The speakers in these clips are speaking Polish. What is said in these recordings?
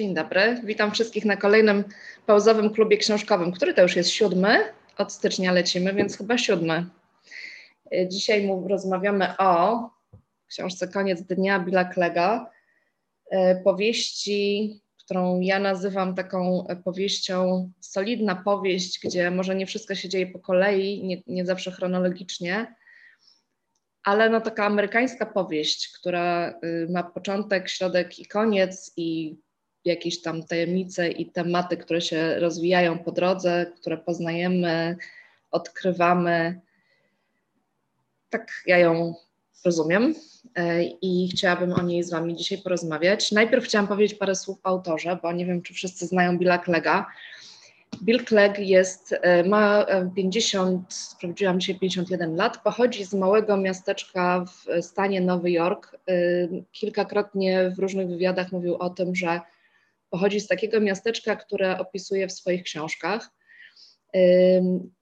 Dzień dobry, witam wszystkich na kolejnym pauzowym klubie książkowym, który to już jest 7, od stycznia lecimy, więc chyba 7. Dzisiaj rozmawiamy o książce Koniec dnia Billa Clegga, powieści, którą ja nazywam taką powieścią, solidna powieść, gdzie może nie wszystko się dzieje po kolei, nie zawsze chronologicznie, ale no taka amerykańska powieść, która ma początek, środek i koniec i jakieś tam tajemnice i tematy, które się rozwijają po drodze, które poznajemy, odkrywamy. Tak ja ją rozumiem i chciałabym o niej z wami dzisiaj porozmawiać. Najpierw chciałam powiedzieć parę słów o autorze, bo nie wiem, czy wszyscy znają Billa Clegga. Bill Clegg ma sprawdziłam dzisiaj, 51 lat, pochodzi z małego miasteczka w stanie Nowy Jork. Kilkakrotnie w różnych wywiadach mówił o tym, że pochodzi z takiego miasteczka, które opisuje w swoich książkach.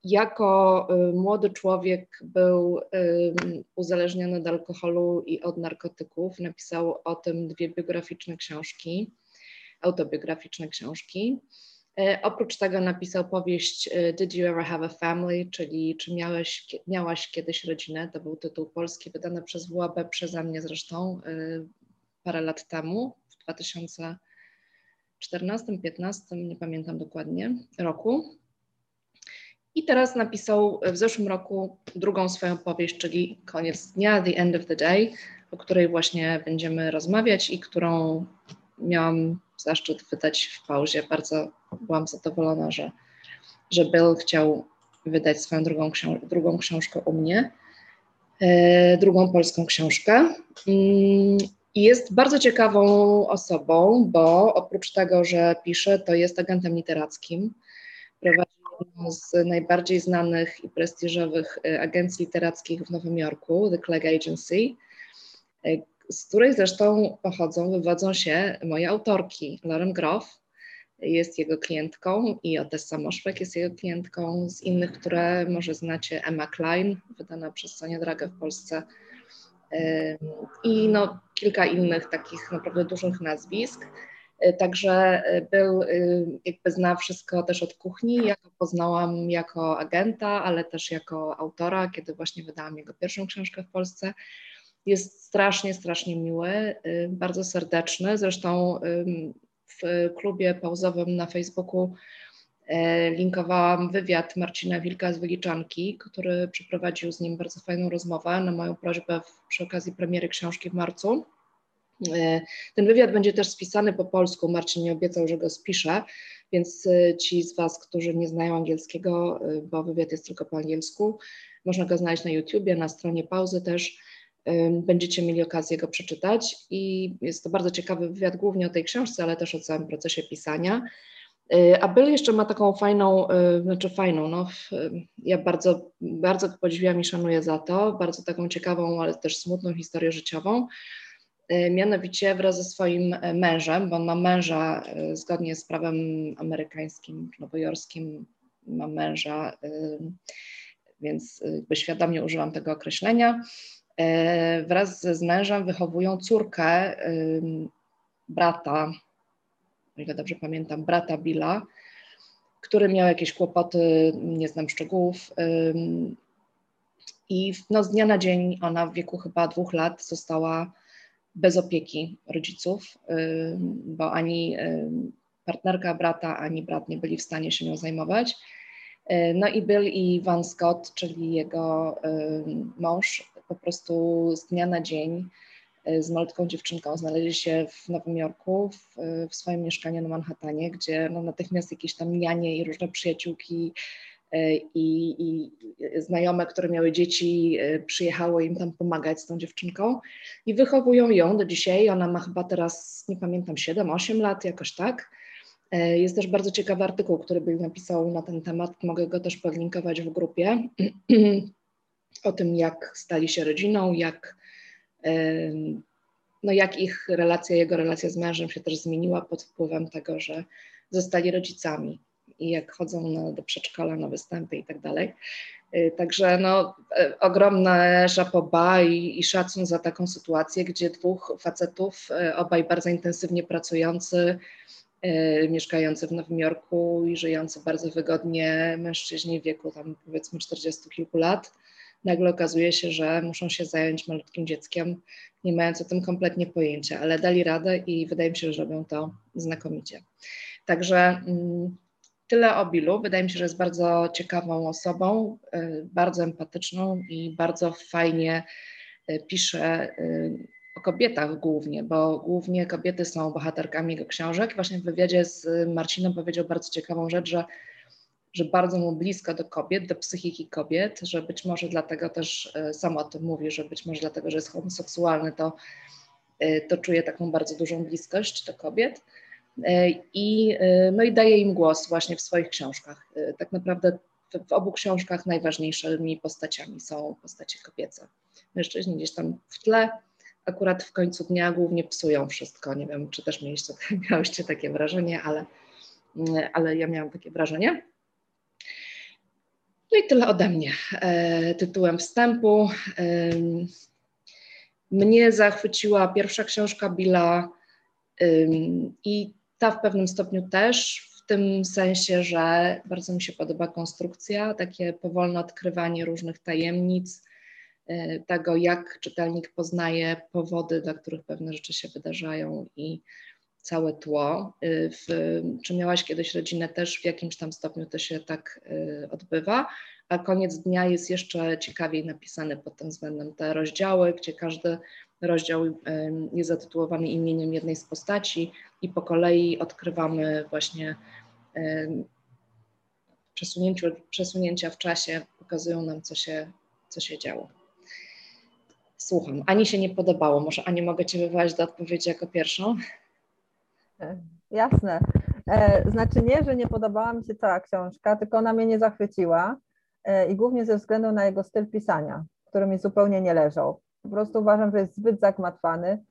Jako młody człowiek był uzależniony od alkoholu i od narkotyków. Napisał o tym 2 biograficzne książki, autobiograficzne książki. Oprócz tego napisał powieść Did You Ever Have a Family, czyli Czy miałaś kiedyś rodzinę? To był tytuł polski, wydany przez WAB, przeze mnie zresztą parę lat temu, w 2014-2015, nie pamiętam dokładnie, roku. I teraz napisał w zeszłym roku drugą swoją powieść, czyli Koniec dnia, The End of the Day, o której właśnie będziemy rozmawiać i którą miałam zaszczyt wydać w pauzie. Bardzo byłam zadowolona, że Bill chciał wydać swoją drugą książkę u mnie, drugą polską książkę. I jest bardzo ciekawą osobą, bo oprócz tego, że pisze, to jest agentem literackim. Prowadzi jedną z najbardziej znanych i prestiżowych agencji literackich w Nowym Jorku, The Clegg Agency, z której zresztą wywodzą się moje autorki. Lauren Groff jest jego klientką i Ottessa Moshfegh jest jego klientką. Z innych, które może znacie, Emma Cline, wydana przez Sonię Drąg w Polsce, i no, kilka innych takich naprawdę dużych nazwisk. Także Bill jakby zna wszystko też od kuchni. Ja go poznałam jako agenta, ale też jako autora, kiedy właśnie wydałam jego pierwszą książkę w Polsce. Jest strasznie, strasznie miły, bardzo serdeczny. Zresztą w klubie pauzowym na Facebooku linkowałam wywiad Marcina Wilka z Wyliczanki, który przeprowadził z nim bardzo fajną rozmowę na moją prośbę przy okazji premiery książki w marcu. Ten wywiad będzie też spisany po polsku. Marcin mi obiecał, że go spisze, więc ci z was, którzy nie znają angielskiego, bo wywiad jest tylko po angielsku, można go znaleźć na YouTubie, na stronie pauzy też. Będziecie mieli okazję go przeczytać i jest to bardzo ciekawy wywiad głównie o tej książce, ale też o całym procesie pisania. A Bill jeszcze ma taką fajną, ja bardzo, bardzo podziwiam i szanuję za to, bardzo taką ciekawą, ale też smutną historię życiową. Mianowicie wraz ze swoim mężem, bo on ma męża zgodnie z prawem amerykańskim, nowojorskim, ma męża, więc jakby świadomie użyłam tego określenia. Wraz z mężem wychowują córkę brata, o ile dobrze pamiętam, brata Billa, który miał jakieś kłopoty, nie znam szczegółów. I no, z dnia na dzień ona w wieku chyba 2 lat została bez opieki rodziców, bo ani partnerka brata, ani brat nie byli w stanie się nią zajmować. No i Bill i Van Scott, czyli jego mąż, po prostu z dnia na dzień z malutką dziewczynką znaleźli się w Nowym Jorku, w swoim mieszkaniu na Manhattanie, gdzie no natychmiast jakieś tam nianie i różne przyjaciółki i znajome, które miały dzieci, przyjechały im tam pomagać z tą dziewczynką i wychowują ją do dzisiaj. Ona ma chyba teraz, nie pamiętam, 7-8 lat, jakoś tak. Jest też bardzo ciekawy artykuł, który Bill napisał na ten temat, mogę go też podlinkować w grupie, o tym, jak stali się rodziną, jak ich relacja, jego relacja z mężem się też zmieniła pod wpływem tego, że zostali rodzicami i jak chodzą do przedszkola, na występy i tak dalej. Także no, ogromne chapeau bas i szacun za taką sytuację, gdzie 2 facetów, obaj bardzo intensywnie pracujący, mieszkający w Nowym Jorku i żyjący bardzo wygodnie mężczyźni w wieku tam powiedzmy 40 kilku lat, nagle okazuje się, że muszą się zająć malutkim dzieckiem, nie mając o tym kompletnie pojęcia, ale dali radę i wydaje mi się, że robią to znakomicie. Także tyle o Billu. Wydaje mi się, że jest bardzo ciekawą osobą, bardzo empatyczną i bardzo fajnie pisze o kobietach głównie, bo głównie kobiety są bohaterkami jego książek. Właśnie w wywiadzie z Marcinem powiedział bardzo ciekawą rzecz, że bardzo mu blisko do kobiet, do psychiki kobiet, że być może dlatego też sam o tym mówi, że być może dlatego, że jest homoseksualny, to czuje taką bardzo dużą bliskość do kobiet. No i daje im głos właśnie w swoich książkach. Tak naprawdę w obu książkach najważniejszymi postaciami są postacie kobiece. Mężczyźni gdzieś tam w tle, akurat w końcu dnia głównie psują wszystko. Nie wiem, czy też miałyście takie wrażenie, ale ja miałam takie wrażenie. No i tyle ode mnie tytułem wstępu. Mnie zachwyciła pierwsza książka Billa i ta w pewnym stopniu też, w tym sensie, że bardzo mi się podoba konstrukcja, takie powolne odkrywanie różnych tajemnic, tego jak czytelnik poznaje powody, dla których pewne rzeczy się wydarzają i całe tło. Czy miałaś kiedyś rodzinę? Też w jakimś tam stopniu to się tak odbywa, a koniec dnia jest jeszcze ciekawiej napisany pod tym względem. Te rozdziały, gdzie każdy rozdział jest zatytułowany imieniem jednej z postaci i po kolei odkrywamy właśnie przesunięcia w czasie, pokazują nam, co się działo. Słucham. Ani się nie podobało. Może Ani, mogę Cię wywołać do odpowiedzi jako pierwszą? Jasne. Znaczy nie, że nie podobała mi się cała książka, tylko ona mnie nie zachwyciła i głównie ze względu na jego styl pisania, który mi zupełnie nie leżał. Po prostu uważam, że jest zbyt zagmatwany.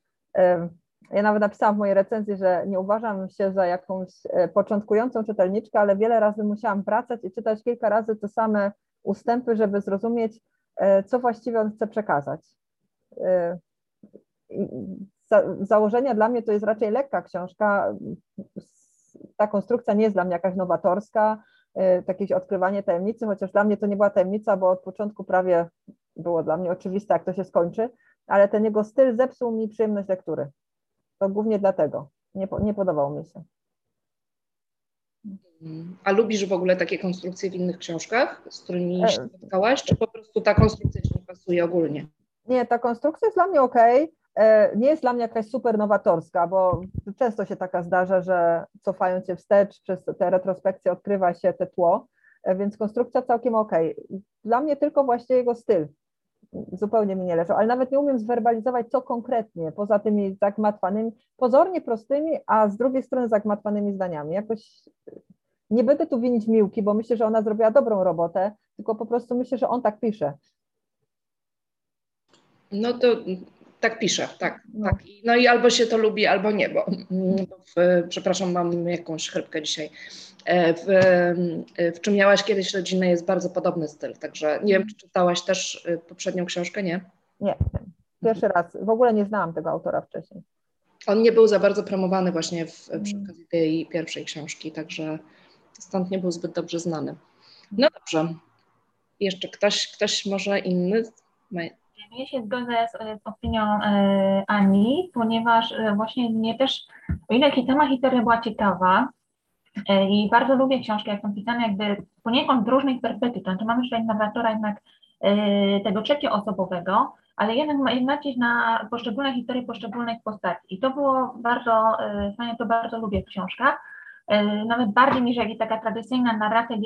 Ja nawet napisałam w mojej recenzji, że nie uważam się za jakąś początkującą czytelniczkę, ale wiele razy musiałam wracać i czytać kilka razy te same ustępy, żeby zrozumieć, co właściwie on chce przekazać. Założenia dla mnie to jest raczej lekka książka. Ta konstrukcja nie jest dla mnie jakaś nowatorska, jakieś odkrywanie tajemnicy, chociaż dla mnie to nie była tajemnica, bo od początku prawie było dla mnie oczywiste, jak to się skończy, ale ten jego styl zepsuł mi przyjemność lektury. To głównie dlatego. Nie podobało mi się. A lubisz w ogóle takie konstrukcje w innych książkach, z którymi się spotkałaś, czy po prostu ta konstrukcja ci nie pasuje ogólnie? Nie, ta konstrukcja jest dla mnie okej. Nie jest dla mnie jakaś super nowatorska, bo często się taka zdarza, że cofając się wstecz, przez te retrospekcje odkrywa się te tło, więc konstrukcja całkiem okej. Dla mnie tylko właśnie jego styl zupełnie mi nie leżał, ale nawet nie umiem zwerbalizować, co konkretnie, poza tymi zagmatwanymi, pozornie prostymi, a z drugiej strony zagmatwanymi zdaniami. Jakoś nie będę tu winić Miłki, bo myślę, że ona zrobiła dobrą robotę, tylko po prostu myślę, że on tak pisze. No to... Tak pisze, tak, tak. No i albo się to lubi, albo nie, przepraszam, mam jakąś chrypkę dzisiaj. W Czym miałaś kiedyś rodzinę jest bardzo podobny styl, także nie wiem, czy czytałaś też poprzednią książkę, nie? Nie, pierwszy raz. W ogóle nie znałam tego autora wcześniej. On nie był za bardzo promowany właśnie przy okazji tej pierwszej książki, także stąd nie był zbyt dobrze znany. No dobrze. Jeszcze ktoś może inny? Ja się zgodzę z opinią Ani, ponieważ właśnie mnie też, o ile sama historia była ciekawa i bardzo lubię książki, jak są pisane jakby poniekąd z różnych perspektyw, to znaczy mamy tutaj narratora jednak tego trzecioosobowego, ale jednak nacisk na poszczególne historie poszczególnych postaci i to było bardzo fajne, to bardzo lubię w książkach, nawet bardziej niż jak taka tradycyjna narracja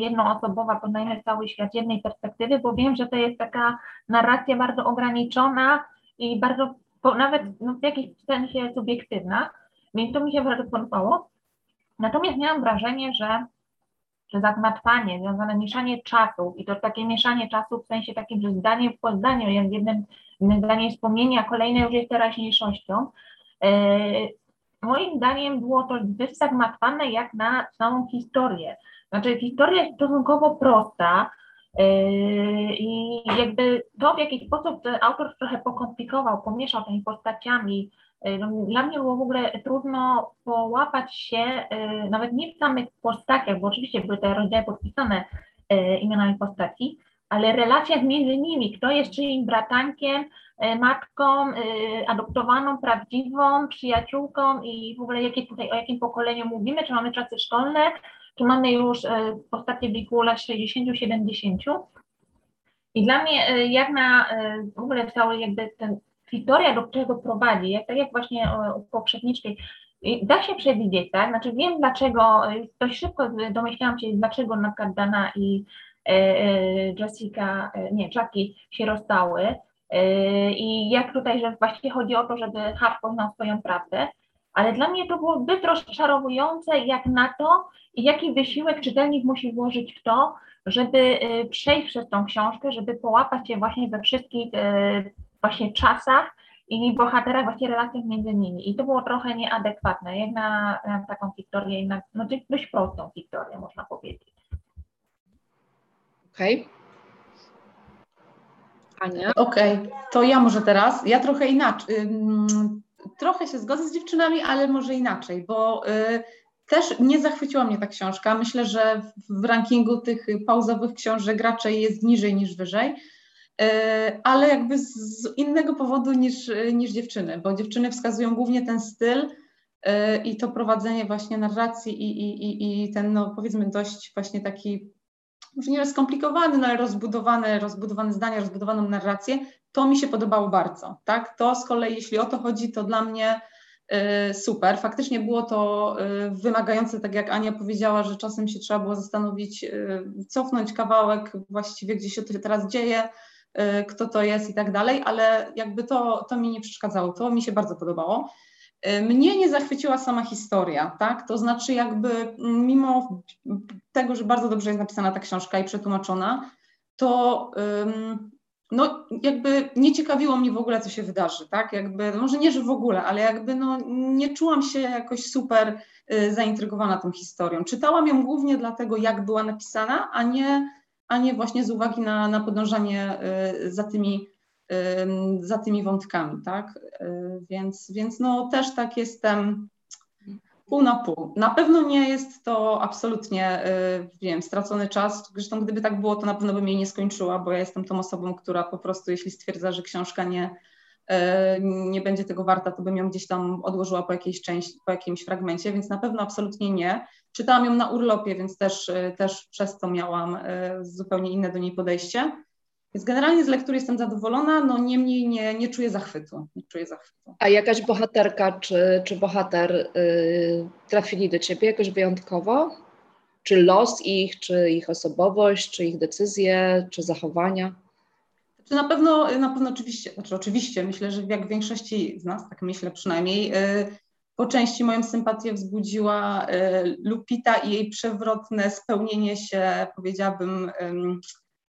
jednoosobowa, poznajemy cały świat z jednej perspektywy, bo wiem, że to jest taka narracja bardzo ograniczona i bardzo, nawet w jakimś sensie subiektywna, więc to mi się bardzo podobało. Natomiast miałam wrażenie, że zagmatwanie, związane mieszanie czasów i to takie mieszanie czasów w sensie takim, że zdanie po zdaniu jest jednym zdaniem wspomnienia, kolejne już jest teraźniejszością, moim zdaniem było to zbyt zagmatwane jak na samą historię. Znaczy historia jest stosunkowo prosta i jakby to, w jaki sposób autor trochę pokomplikował, pomieszał tymi postaciami, Dla mnie było w ogóle trudno połapać się, nawet nie w samych postaciach, bo oczywiście były te rozdziały podpisane imionami postaci, ale relacjach między nimi, kto jest czyim bratankiem, matką, adoptowaną, prawdziwą, przyjaciółką i w ogóle jakie tutaj, o jakim pokoleniu mówimy, czy mamy czasy szkolne, czy mamy już postacie wieku lat 60-70. I dla mnie jak na w ogóle cały jakby ten historia, do czego prowadzi, tak jak właśnie u poprzedniczki, da się przewidzieć, tak? Znaczy wiem dlaczego, dość szybko domyślałam się, dlaczego na przykład Dana i Jackie się rozstały i jak tutaj, że właściwie chodzi o to, żeby Hart poznał swoją prawdę, ale dla mnie to było zbyt rozczarowujące jak na to, jaki wysiłek czytelnik musi włożyć w to, żeby przejść przez tą książkę, żeby połapać się właśnie we wszystkich właśnie czasach i bohaterach, właśnie relacjach między nimi. I to było trochę nieadekwatne, jak na taką historię, i na no, dość prostą historię, można powiedzieć. Okej. Ania? Okej, to ja może teraz. Ja trochę inaczej, trochę się zgodzę z dziewczynami, ale może inaczej, bo też nie zachwyciła mnie ta książka. Myślę, że w rankingu tych pauzowych książek raczej jest niżej niż wyżej, ale jakby z innego powodu niż dziewczyny, bo dziewczyny wskazują głównie ten styl i to prowadzenie właśnie narracji i ten, no powiedzmy, dość właśnie taki, może nie skomplikowany, no ale rozbudowane zdania, rozbudowaną narrację, to mi się podobało bardzo, tak? To z kolei, jeśli o to chodzi, to dla mnie super. Faktycznie było to wymagające, tak jak Ania powiedziała, że czasem się trzeba było zastanowić, cofnąć kawałek właściwie, gdzie się to teraz dzieje, kto to jest i tak dalej, ale jakby to mi nie przeszkadzało, to mi się bardzo podobało. Mnie nie zachwyciła sama historia, tak? To znaczy jakby mimo tego, że bardzo dobrze jest napisana ta książka i przetłumaczona, to no jakby nie ciekawiło mnie w ogóle, co się wydarzy, tak? Jakby, może nie, że w ogóle, ale jakby no nie czułam się jakoś super zaintrygowana tą historią. Czytałam ją głównie dlatego, jak była napisana, a nie właśnie z uwagi na podążanie za tymi wątkami, tak? Więc no też tak jestem pół na pół. Na pewno nie jest to absolutnie, nie wiem, stracony czas. Zresztą gdyby tak było, to na pewno bym jej nie skończyła, bo ja jestem tą osobą, która po prostu, jeśli stwierdza, że książka nie będzie tego warta, to bym ją gdzieś tam odłożyła po jakiejś części, po jakimś fragmencie, więc na pewno absolutnie nie. Czytałam ją na urlopie, więc też przez to miałam zupełnie inne do niej podejście. Więc generalnie z lektury jestem zadowolona, no niemniej nie czuję zachwytu. A jakaś bohaterka czy bohater trafili do ciebie jakoś wyjątkowo? Czy los ich, czy ich osobowość, czy ich decyzje, czy zachowania? Czy na pewno oczywiście, myślę, że jak w większości z nas, tak myślę przynajmniej, po części moją sympatię wzbudziła Lupita i jej przewrotne spełnienie się, powiedziałabym,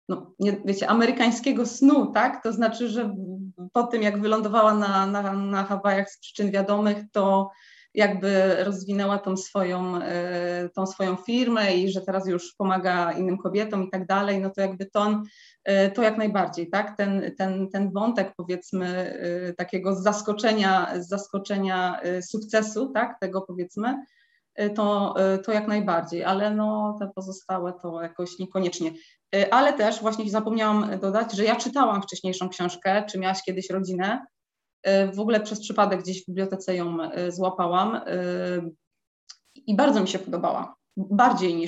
no, nie, wiecie, amerykańskiego snu, tak? To znaczy, że po tym, jak wylądowała na Hawajach z przyczyn wiadomych, to jakby rozwinęła tą swoją firmę i że teraz już pomaga innym kobietom i tak dalej, no to jakby to jak najbardziej, tak? Ten wątek, powiedzmy, takiego z zaskoczenia sukcesu, tak? Tego, powiedzmy, to jak najbardziej, ale no te pozostałe to jakoś niekoniecznie. Ale też właśnie zapomniałam dodać, że ja czytałam wcześniejszą książkę, Czy miałaś kiedyś rodzinę? W ogóle przez przypadek gdzieś w bibliotece ją złapałam i bardzo mi się podobała, bardziej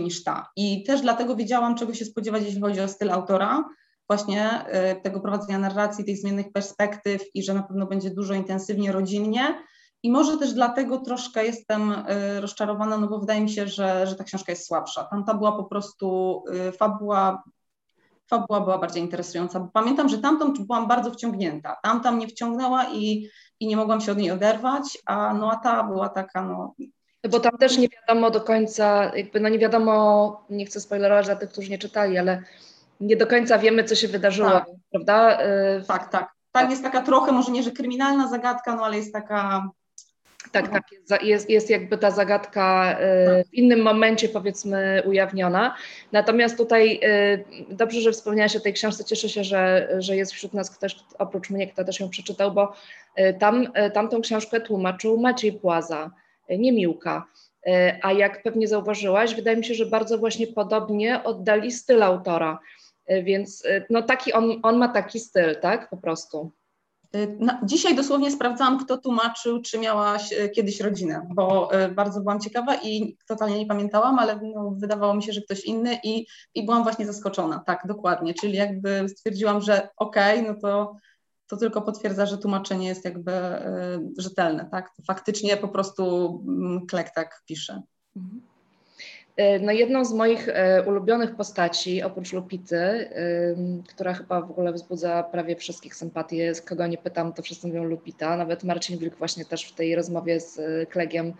niż ta. I też dlatego wiedziałam, czego się spodziewać, jeśli chodzi o styl autora, właśnie tego prowadzenia narracji, tych zmiennych perspektyw i że na pewno będzie dużo intensywnie, rodzinnie. I może też dlatego troszkę jestem rozczarowana, no bo wydaje mi się, że ta książka jest słabsza. Tamta była po prostu, fabuła była bardziej interesująca. Pamiętam, że tamtą byłam bardzo wciągnięta. Tamta mnie wciągnęła i nie mogłam się od niej oderwać, a ta była taka, no... Bo tam też nie wiadomo do końca, jakby no nie wiadomo, nie chcę spoilerować dla tych, którzy nie czytali, ale nie do końca wiemy, co się wydarzyło, tak. Prawda? Tak. Tam jest taka trochę, może nie, że kryminalna zagadka, no ale jest taka... Tak, tak, jest jakby ta zagadka w innym momencie, powiedzmy, ujawniona. Natomiast tutaj dobrze, że wspomniałaś o tej książce, cieszę się, że jest wśród nas ktoś, oprócz mnie, kto też ją przeczytał, bo tamtą książkę tłumaczył Maciej Płaza, nie Miłka. A jak pewnie zauważyłaś, wydaje mi się, że bardzo właśnie podobnie oddali styl autora, więc no taki on ma taki styl, tak, po prostu. Dzisiaj dosłownie sprawdzałam, kto tłumaczył, czy miałaś kiedyś rodzinę, bo bardzo byłam ciekawa i totalnie nie pamiętałam, ale no, wydawało mi się, że ktoś inny i byłam właśnie zaskoczona, tak, dokładnie, czyli jakby stwierdziłam, że okej, no to tylko potwierdza, że tłumaczenie jest jakby rzetelne, tak, faktycznie po prostu Clegg tak pisze. Mhm. No jedną z moich ulubionych postaci, oprócz Lupity, która chyba w ogóle wzbudza prawie wszystkich sympatię, z kogo nie pytam, to wszyscy mówią Lupita, nawet Marcin Wilk właśnie też w tej rozmowie z Cleggiem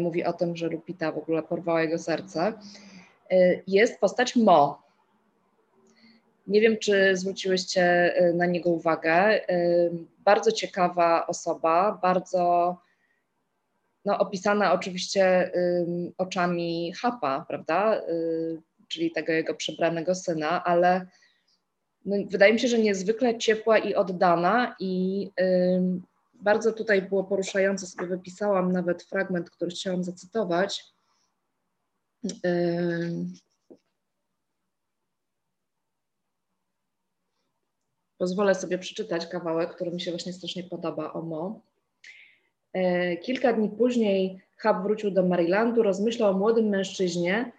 mówi o tym, że Lupita w ogóle porwała jego serce, jest postać Mo. Nie wiem, czy zwróciłyście na niego uwagę, bardzo ciekawa osoba, bardzo... No, opisana oczywiście oczami Hapa, prawda, czyli tego jego przebranego syna, ale no, wydaje mi się, że niezwykle ciepła i oddana i bardzo tutaj było poruszające, sobie wypisałam nawet fragment, który chciałam zacytować. Pozwolę sobie przeczytać kawałek, który mi się właśnie strasznie podoba o Mo. Kilka dni później Hub wrócił do Marylandu, rozmyślał o młodym mężczyźnie,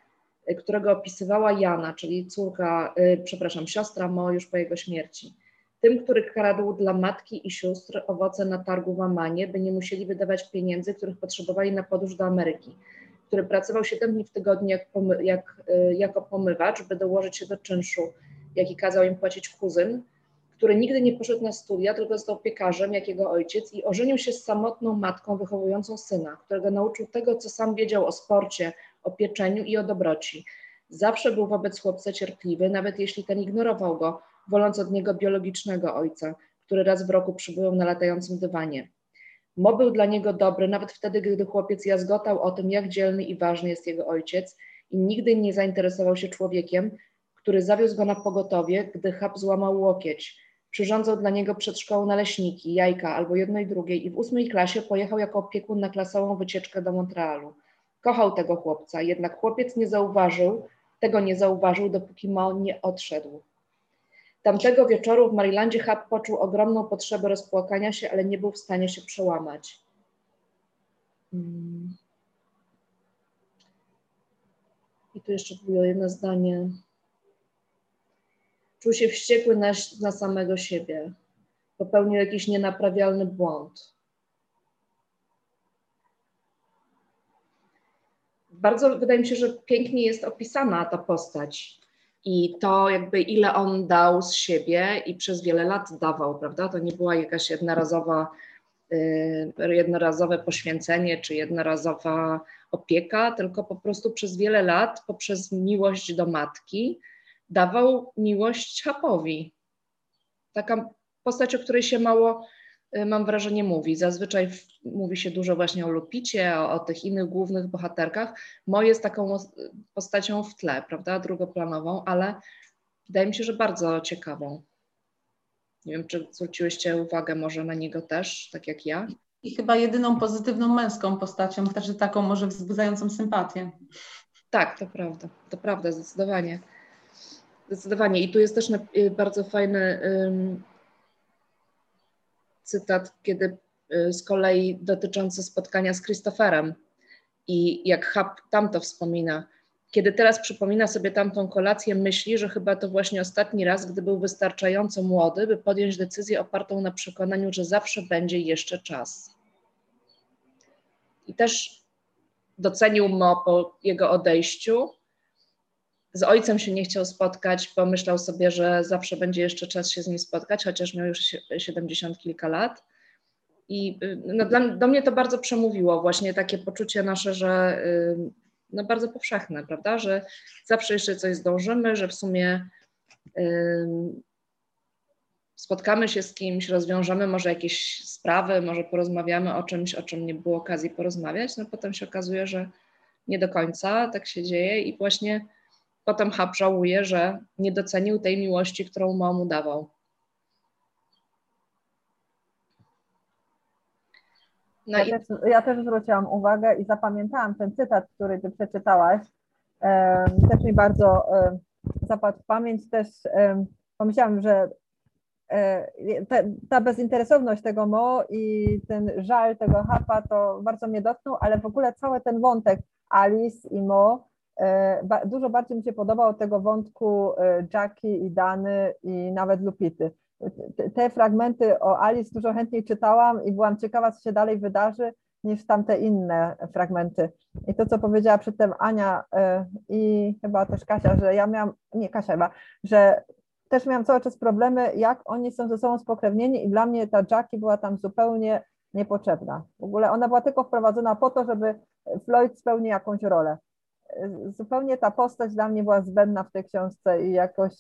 którego opisywała Jana, czyli siostra Mo już po jego śmierci. Tym, który kradł dla matki i sióstr owoce na targu w Amanie, by nie musieli wydawać pieniędzy, których potrzebowali na podróż do Ameryki, który pracował 7 dni w tygodniu jako pomywacz, by dołożyć się do czynszu, jaki kazał im płacić kuzyn, który nigdy nie poszedł na studia, tylko został piekarzem jak jego ojciec i ożenił się z samotną matką wychowującą syna, którego nauczył tego, co sam wiedział o sporcie, o pieczeniu i o dobroci. Zawsze był wobec chłopca cierpliwy, nawet jeśli ten ignorował go, woląc od niego biologicznego ojca, który raz w roku przybył na latającym dywanie. Mo był dla niego dobry, nawet wtedy, gdy chłopiec jazgotał o tym, jak dzielny i ważny jest jego ojciec i nigdy nie zainteresował się człowiekiem, który zawiózł go na pogotowie, gdy Hap złamał łokieć. Przyrządzał dla niego przed szkołą naleśniki, jajka albo jedno i drugie i w 8 klasie pojechał jako opiekun na klasową wycieczkę do Montrealu. Kochał tego chłopca, jednak chłopiec nie zauważył, dopóki Mo nie odszedł. Tamtego wieczoru w Marylandzie Hub poczuł ogromną potrzebę rozpłakania się, ale nie był w stanie się przełamać. I tu jeszcze było jedno zdanie. Czuł się wściekły na samego siebie. Popełnił jakiś nienaprawialny błąd. Bardzo wydaje mi się, że pięknie jest opisana ta postać i to jakby ile on dał z siebie i przez wiele lat dawał, prawda? To nie była jakaś jednorazowe poświęcenie czy jednorazowa opieka, tylko po prostu przez wiele lat poprzez miłość do matki dawał miłość Hapowi. Taka postać, o której się mało, mam wrażenie, mówi. Zazwyczaj mówi się dużo właśnie o Lupicie, o tych innych głównych bohaterkach. Mo jest taką postacią w tle, prawda, drugoplanową, ale wydaje mi się, że bardzo ciekawą. Nie wiem, czy zwróciłyście uwagę może na niego też, tak jak ja. I chyba jedyną pozytywną męską postacią, także taką może wzbudzającą sympatię. Tak, to prawda, zdecydowanie. Zdecydowanie. I tu jest też bardzo fajny cytat, kiedy z kolei dotyczący spotkania z Christopherem i jak Hub tamto wspomina. Kiedy teraz przypomina sobie tamtą kolację, myśli, że chyba to właśnie ostatni raz, gdy był wystarczająco młody, by podjąć decyzję opartą na przekonaniu, że zawsze będzie jeszcze czas. I też docenił Mo po jego odejściu. Z ojcem się nie chciał spotkać, bo myślał sobie, że zawsze będzie jeszcze czas się z nim spotkać, chociaż miał już 70 kilka lat. I no, do mnie to bardzo przemówiło właśnie takie poczucie nasze, że no, bardzo powszechne, prawda, że zawsze jeszcze coś zdążymy, że w sumie spotkamy się z kimś, rozwiążemy może jakieś sprawy, może porozmawiamy o czymś, o czym nie było okazji porozmawiać, no potem się okazuje, że nie do końca tak się dzieje i właśnie potem Hub żałuje, że nie docenił tej miłości, którą ma mu dawał. No ja też zwróciłam uwagę i zapamiętałam ten cytat, który ty przeczytałaś. Też mi bardzo zapadł w pamięć. Też pomyślałam, że ta bezinteresowność tego Mo i ten żal tego Huba to bardzo mnie dotknął, ale w ogóle cały ten wątek Alice i Mo dużo bardziej mi się podobał od tego wątku Jackie i Dany i nawet Lupity. Te fragmenty o Alice dużo chętniej czytałam i byłam ciekawa, co się dalej wydarzy, niż tamte inne fragmenty. I to, co powiedziała przedtem Ania i chyba też Kasia, że ja miałam, nie Kasia chyba, że też miałam cały czas problemy, jak oni są ze sobą spokrewnieni i dla mnie ta Jackie była tam zupełnie niepotrzebna. W ogóle ona była tylko wprowadzona po to, żeby Floyd spełnił jakąś rolę. Zupełnie ta postać dla mnie była zbędna w tej książce i jakoś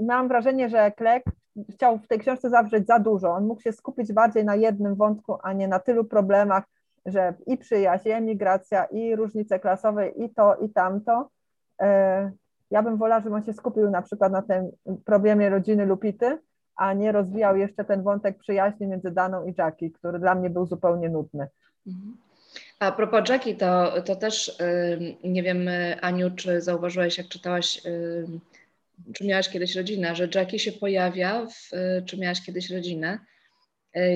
mam wrażenie, że Clegg chciał w tej książce zawrzeć za dużo. On mógł się skupić bardziej na jednym wątku, a nie na tylu problemach, że i przyjaźń, i emigracja, i różnice klasowe, i to, i tamto. Ja bym wolała, żeby on się skupił na przykład na tym problemie rodziny Lupity, a nie rozwijał jeszcze ten wątek przyjaźni między Daną i Jackie, który dla mnie był zupełnie nudny. A propos Jackie, to też nie wiem, Aniu, czy zauważyłaś, jak czytałaś... Czy miałaś kiedyś rodzinę, że Jackie się pojawia w Czy miałaś kiedyś rodzinę?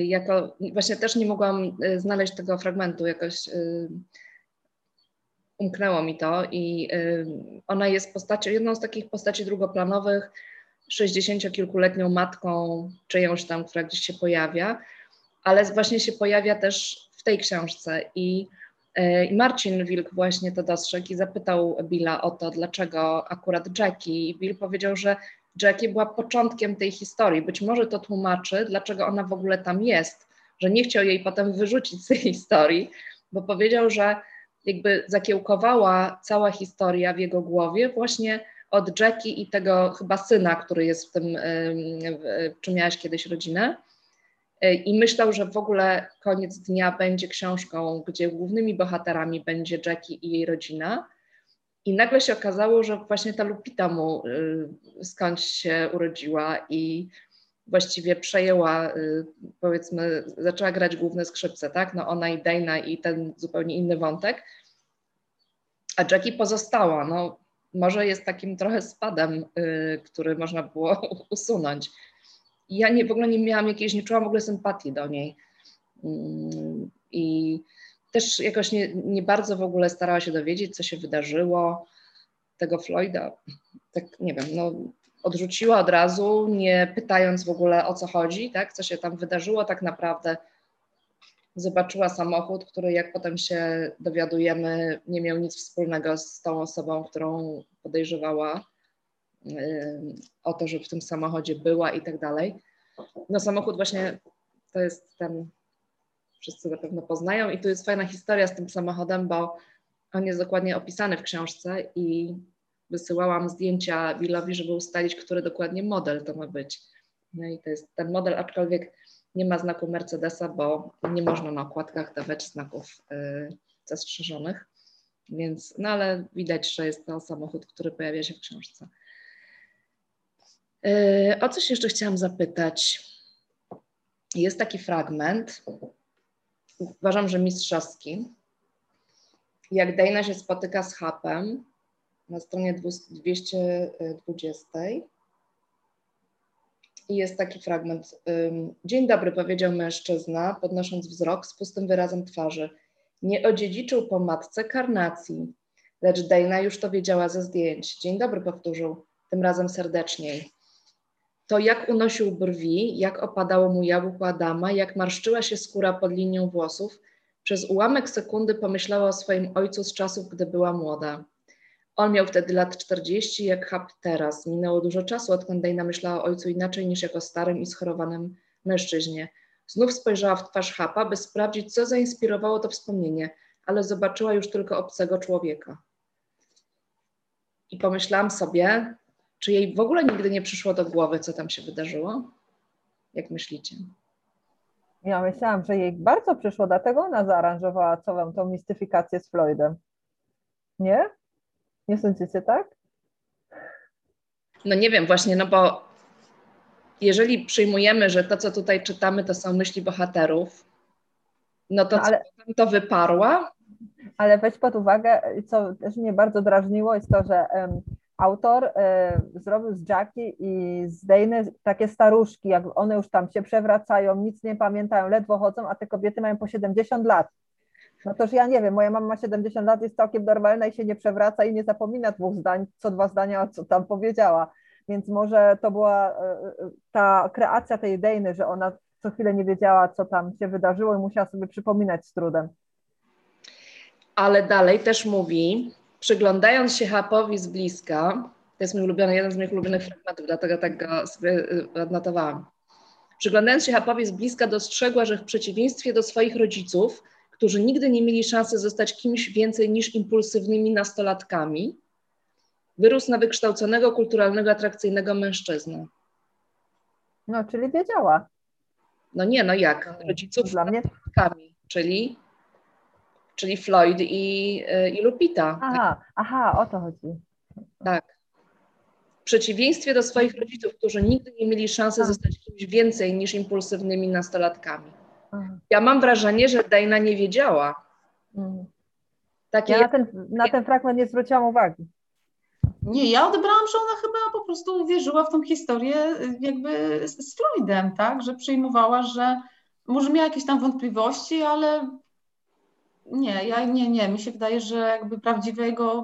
Jako, właśnie też nie mogłam znaleźć tego fragmentu, jakoś umknęło mi to i ona jest postacią, jedną z takich postaci drugoplanowych, 60-kilkuletnią matką czyjąś tam, która gdzieś się pojawia, ale właśnie się pojawia też w tej książce i Marcin Wilk właśnie to dostrzegł i zapytał Billa o to, dlaczego akurat Jackie. I Bill powiedział, że Jackie była początkiem tej historii. Być może to tłumaczy, dlaczego ona w ogóle tam jest, że nie chciał jej potem wyrzucić z tej historii, bo powiedział, że jakby zakiełkowała cała historia w jego głowie właśnie od Jackie i tego chyba syna, który jest w tym, Czy miałaś kiedyś rodzinę? I myślał, że w ogóle Koniec dnia będzie książką, gdzie głównymi bohaterami będzie Jackie i jej rodzina. I nagle się okazało, że właśnie ta Lupita mu skądś się urodziła i właściwie przejęła, powiedzmy, zaczęła grać główne skrzypce, tak? No ona i Dana i ten zupełnie inny wątek. A Jackie pozostała, no może jest takim trochę spadem, który można było usunąć. Ja w ogóle nie miałam jakiejś, nie czułam w ogóle sympatii do niej i też jakoś nie bardzo w ogóle starała się dowiedzieć, co się wydarzyło, tego Floyda, tak nie wiem, no odrzuciła od razu, nie pytając w ogóle o co chodzi, tak, co się tam wydarzyło tak naprawdę. Zobaczyła samochód, który jak potem się dowiadujemy, nie miał nic wspólnego z tą osobą, którą podejrzewała o to, że w tym samochodzie była i tak dalej. No samochód właśnie to jest ten, wszyscy na pewno poznają i tu jest fajna historia z tym samochodem, bo on jest dokładnie opisany w książce i wysyłałam zdjęcia Billowi, żeby ustalić, który dokładnie model to ma być. No i to jest ten model, aczkolwiek nie ma znaku Mercedesa, bo nie można na okładkach dawać znaków zastrzeżonych, więc no ale widać, że jest to samochód, który pojawia się w książce. O coś jeszcze chciałam zapytać. Jest taki fragment, uważam, że mistrzowski, jak Dana się spotyka z Hubem na stronie 220. I jest taki fragment. Dzień dobry, powiedział mężczyzna, podnosząc wzrok z pustym wyrazem twarzy. Nie odziedziczył po matce karnacji, lecz Dana już to wiedziała ze zdjęć. Dzień dobry, powtórzył. Tym razem serdeczniej. To jak unosił brwi, jak opadało mu jabłko Adama, jak marszczyła się skóra pod linią włosów, przez ułamek sekundy pomyślała o swoim ojcu z czasów, gdy była młoda. On miał wtedy lat 40, jak Hub teraz. Minęło dużo czasu, odkąd Dana myślała o ojcu inaczej niż jako starym i schorowanym mężczyźnie. Znów spojrzała w twarz Huba, by sprawdzić, co zainspirowało to wspomnienie, ale zobaczyła już tylko obcego człowieka. I pomyślałam sobie... Czy jej w ogóle nigdy nie przyszło do głowy, co tam się wydarzyło? Jak myślicie? Ja myślałam, że jej bardzo przyszło, dlatego ona zaaranżowała całą tą mistyfikację z Floydem. Nie? Nie sądzicie tak? No nie wiem właśnie, no bo jeżeli przyjmujemy, że to, co tutaj czytamy, to są myśli bohaterów, no to no, ale... co tam to wyparła? Ale weź pod uwagę, co też mnie bardzo drażniło, jest to, że autor zrobił z Jackie i z Dany takie staruszki, jak one już tam się przewracają, nic nie pamiętają, ledwo chodzą, a te kobiety mają po 70 lat. No toż ja nie wiem, moja mama ma 70 lat, jest całkiem normalna i się nie przewraca i nie zapomina dwóch zdań, co dwa zdania, co tam powiedziała. Więc może to była ta kreacja tej Dany, że ona co chwilę nie wiedziała, co tam się wydarzyło i musiała sobie przypominać z trudem. Ale dalej też mówi, przyglądając się Hapowi z bliska, to jest mój ulubiony, jeden z moich ulubionych fragmentów, dlatego tak go sobie odnotowałam. Przyglądając się Hapowi z bliska, dostrzegła, że w przeciwieństwie do swoich rodziców, którzy nigdy nie mieli szansy zostać kimś więcej niż impulsywnymi nastolatkami, wyrósł na wykształconego, kulturalnego, atrakcyjnego mężczyznę. No, czyli wiedziała. No nie, no jak? Rodziców dla mnie nastolatkami, czyli Floyd i Lupita. Aha, tak. Aha, o to chodzi. Tak. W przeciwieństwie do swoich rodziców, którzy nigdy nie mieli szansy zostać kimś więcej niż impulsywnymi nastolatkami. Aha. Ja mam wrażenie, że Dana nie wiedziała. Mhm. Takie ja na ten fragment nie zwróciłam uwagi. Nie, ja odebrałam, że ona chyba po prostu uwierzyła w tą historię jakby z Floydem, tak? Że przyjmowała, że może miała jakieś tam wątpliwości, ale... Nie, mi się wydaje, że jakby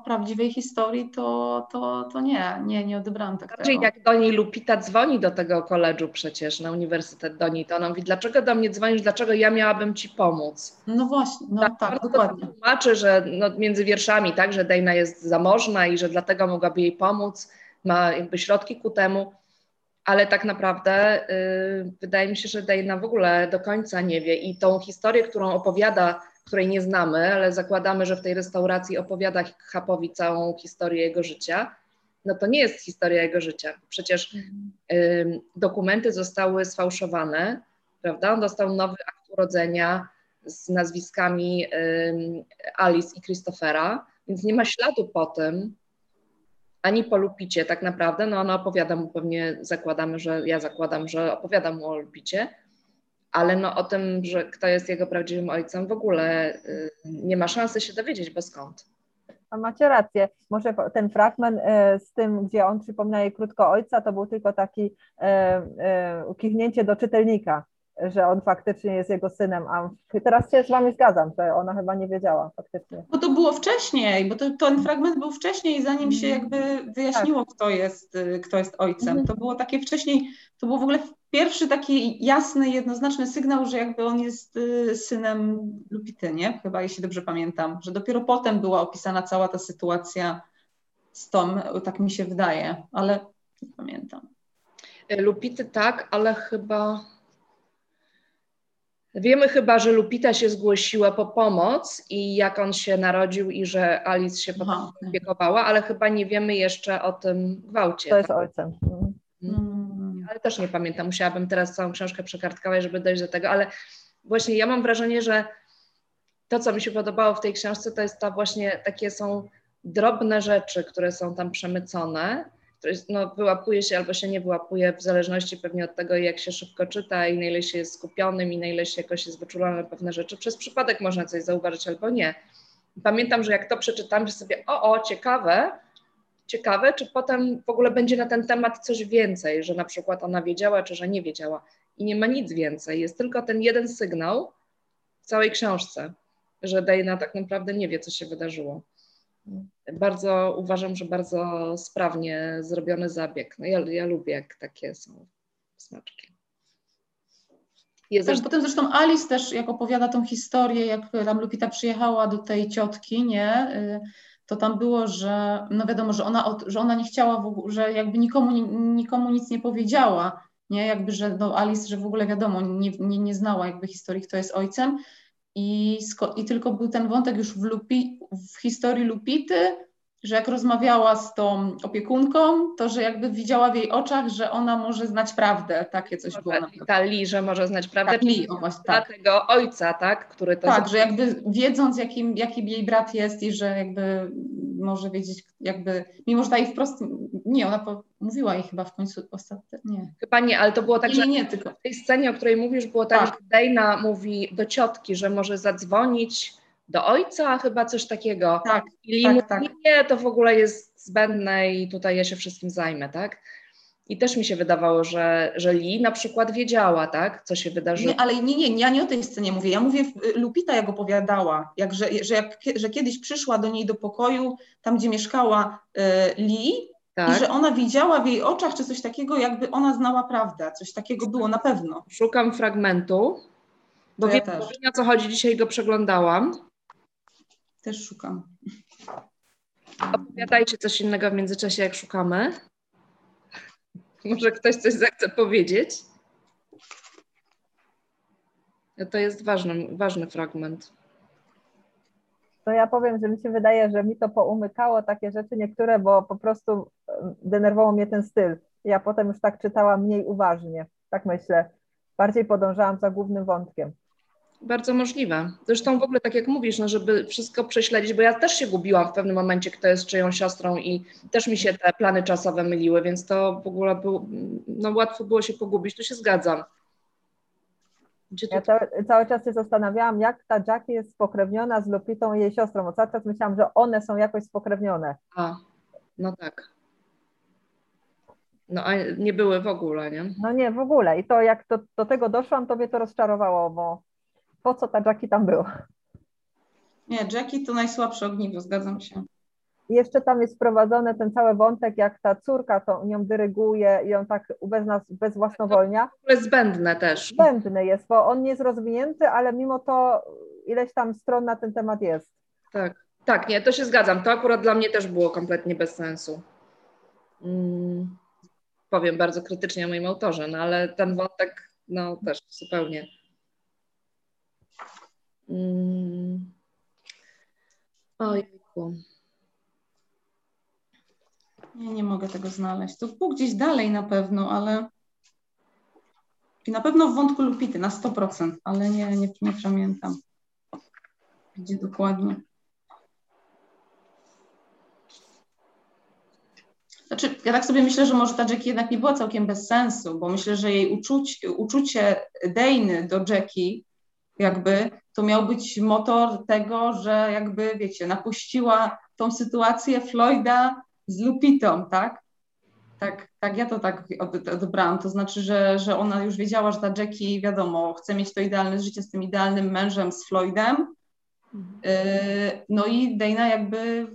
prawdziwej historii to nie odebrałam tak. Znaczy jak do niej Lupita dzwoni do tego koledżu przecież na Uniwersytet Doni, to ona mówi, dlaczego do mnie dzwonisz, dlaczego ja miałabym ci pomóc? No właśnie, no tak dokładnie. To tłumaczy, że no, między wierszami, tak, że Dana jest zamożna i że dlatego mogłaby jej pomóc, ma jakby środki ku temu, ale tak naprawdę wydaje mi się, że Dana w ogóle do końca nie wie i tą historię, którą opowiada, której nie znamy, ale zakładamy, że w tej restauracji opowiada Hapowi całą historię jego życia, no to nie jest historia jego życia. Przecież dokumenty zostały sfałszowane, prawda? On dostał nowy akt urodzenia z nazwiskami Alice i Christophera, więc nie ma śladu po tym, ani po Lupicie tak naprawdę, no ona opowiada mu pewnie, ja zakładam, że opowiada mu o Lupicie, ale no o tym, że kto jest jego prawdziwym ojcem w ogóle nie ma szansy się dowiedzieć, bo skąd. A macie rację, może ten fragment z tym, gdzie on przypomina jej krótko ojca, to był tylko taki ukichnięcie do czytelnika, że on faktycznie jest jego synem, a teraz się z wami zgadzam, że ona chyba nie wiedziała faktycznie. Bo to było wcześniej, bo ten fragment był wcześniej, zanim się jakby wyjaśniło, tak. kto jest ojcem. To było takie wcześniej, to był w ogóle pierwszy taki jasny, jednoznaczny sygnał, że jakby on jest synem Lupity, nie? Chyba, jeśli dobrze pamiętam, że dopiero potem była opisana cała ta sytuacja z Tom, tak mi się wydaje, ale nie pamiętam. Lupity tak, ale chyba... Wiemy chyba, że Lupita się zgłosiła po pomoc i jak on się narodził i że Alice się potem opiekowała, ale chyba nie wiemy jeszcze o tym gwałcie. To jest ojcem. Ale też nie pamiętam, musiałabym teraz całą książkę przekartkować, żeby dojść do tego, ale właśnie ja mam wrażenie, że to, co mi się podobało w tej książce, to jest ta właśnie, takie są drobne rzeczy, które są tam przemycone, które no, wyłapuje się albo się nie wyłapuje, w zależności pewnie od tego, jak się szybko czyta i na ile się jest skupionym i na ile się jakoś jest wyczulone na pewne rzeczy. Przez przypadek można coś zauważyć albo nie. Pamiętam, że jak to przeczytam, że sobie ciekawe, czy potem w ogóle będzie na ten temat coś więcej, że na przykład ona wiedziała, czy że nie wiedziała i nie ma nic więcej, jest tylko ten jeden sygnał w całej książce, że Dana tak naprawdę nie wie, co się wydarzyło. Bardzo uważam, że bardzo sprawnie zrobiony zabieg. No ja lubię, jak takie są smaczki. Potem zresztą Alice też, jak opowiada tą historię, jak tam Lupita przyjechała do tej ciotki, nie? To tam było, że no wiadomo, że ona nie chciała, w ogóle, że jakby nikomu nic nie powiedziała, nie? Jakby, że no Alice, że w ogóle wiadomo, nie znała jakby historii, kto jest ojcem. I tylko był ten wątek już w historii Lupity, że jak rozmawiała z tą opiekunką, to że jakby widziała w jej oczach, że ona może znać prawdę, takie coś może, było. Ta Li, że może znać prawdę, tak, czyli dla tego ojca, tak, który to... Tak, że jakby wiedząc, jakim jej brat jest i że jakby może wiedzieć, jakby, mimo że ta jej wprost, nie, ona mówiła jej chyba w końcu ostatecznie, nie. Chyba nie, ale to było tak, że nie, tylko w tej scenie, o której mówisz, było tak, że Dana mówi do ciotki, że może zadzwonić do ojca, chyba coś takiego. Tak, i tak, mówi, tak. Nie, to w ogóle jest zbędne i tutaj ja się wszystkim zajmę, tak? I też mi się wydawało, że Li na przykład wiedziała, tak, co się wydarzyło. Nie, ale nie, ja nie o tej scenie mówię. Ja mówię, Lupita jak opowiadała, że kiedyś przyszła do niej do pokoju, tam gdzie mieszkała Li, tak. I że ona widziała w jej oczach, czy coś takiego, jakby ona znała prawdę. Coś takiego było na pewno. Szukam fragmentu, bo ja wiem, o co chodzi, dzisiaj go przeglądałam. Też szukam. Opowiadajcie coś innego w międzyczasie, jak szukamy. Może ktoś coś zechce powiedzieć. To jest ważny fragment. To ja powiem, że mi się wydaje, że mi to poumykało takie rzeczy niektóre, bo po prostu denerwował mnie ten styl. Ja potem już tak czytałam mniej uważnie. Tak myślę. Bardziej podążałam za głównym wątkiem. Bardzo możliwe. Zresztą w ogóle tak jak mówisz, no żeby wszystko prześledzić, bo ja też się gubiłam w pewnym momencie, kto jest czyją siostrą i też mi się te plany czasowe myliły, więc to w ogóle było, no łatwo było się pogubić, tu się zgadzam. Ja cały czas się zastanawiałam, jak ta Jackie jest spokrewniona z Lupitą i jej siostrą, bo cały czas myślałam, że one są jakoś spokrewnione. A, no tak. No a nie były w ogóle, nie? No nie, w ogóle. I to jak do tego doszłam, to mnie to rozczarowało, bo po co ta Jackie tam była? Nie, Jackie to najsłabsze ogniwo, zgadzam się. I jeszcze tam jest wprowadzony ten cały wątek, jak ta córka to nią dyryguje i on tak bezwłasnowolnia. To jest zbędne też. Zbędne jest, bo on nie jest rozwinięty, ale mimo to ileś tam stron na ten temat jest. Tak, nie, to się zgadzam. To akurat dla mnie też było kompletnie bez sensu. Powiem bardzo krytycznie o moim autorze, no ale ten wątek, no też zupełnie... Ojku. Ja nie mogę tego znaleźć. To było gdzieś dalej na pewno, ale i na pewno w wątku Lupity na 100%, ale nie pamiętam gdzie dokładnie. Znaczy, ja tak sobie myślę, że może ta Jackie jednak nie była całkiem bez sensu, bo myślę, że jej uczucie Dany do Jackie jakby to miał być motor tego, że jakby, wiecie, napuściła tą sytuację Floyda z Lupitą, tak? Tak, ja to tak odebrałam. To znaczy, że ona już wiedziała, że ta Jackie, wiadomo, chce mieć to idealne życie z tym idealnym mężem, z Floydem. No i Dana jakby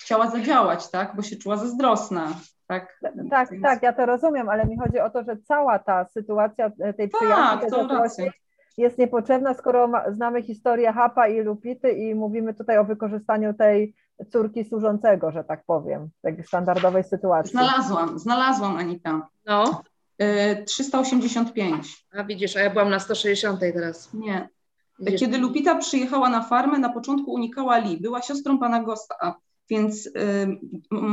chciała zadziałać, tak? Bo się czuła zazdrosna. Tak, ja to rozumiem, ale mi chodzi o to, że cała ta sytuacja tej przyjaciółki... Tak, to racja. Jest niepotrzebna, skoro znamy historię Hapa i Lupity i mówimy tutaj o wykorzystaniu tej córki służącego, że tak powiem, tej standardowej sytuacji. Znalazłam Anita. No. 385. A widzisz, a ja byłam na 160 teraz. Nie. Widzisz? Kiedy Lupita przyjechała na farmę, na początku unikała Li, była siostrą pana Gosta, więc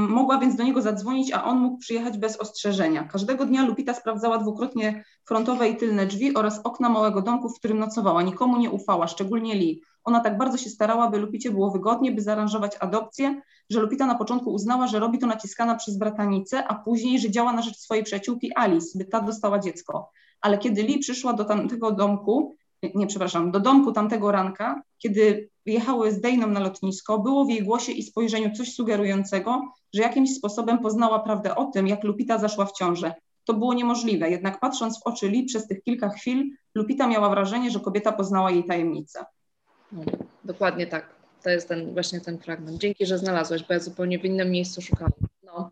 mogła więc do niego zadzwonić, a on mógł przyjechać bez ostrzeżenia. Każdego dnia Lupita sprawdzała dwukrotnie frontowe i tylne drzwi oraz okna małego domku, w którym nocowała. Nikomu nie ufała, szczególnie Li. Ona tak bardzo się starała, by Lupicie było wygodnie, by zaaranżować adopcję, że Lupita na początku uznała, że robi to naciskana przez bratanicę, a później, że działa na rzecz swojej przyjaciółki Alice, by ta dostała dziecko. Ale kiedy Li przyszła do tamtego domku, do domku tamtego ranka, kiedy jechały z Daną na lotnisko, było w jej głosie i spojrzeniu coś sugerującego, że jakimś sposobem poznała prawdę o tym, jak Lupita zaszła w ciążę. To było niemożliwe, jednak patrząc w oczy Li przez tych kilka chwil, Lupita miała wrażenie, że kobieta poznała jej tajemnicę. No, dokładnie tak. To jest właśnie ten fragment. Dzięki, że znalazłaś, bo ja zupełnie w innym miejscu szukałam. No.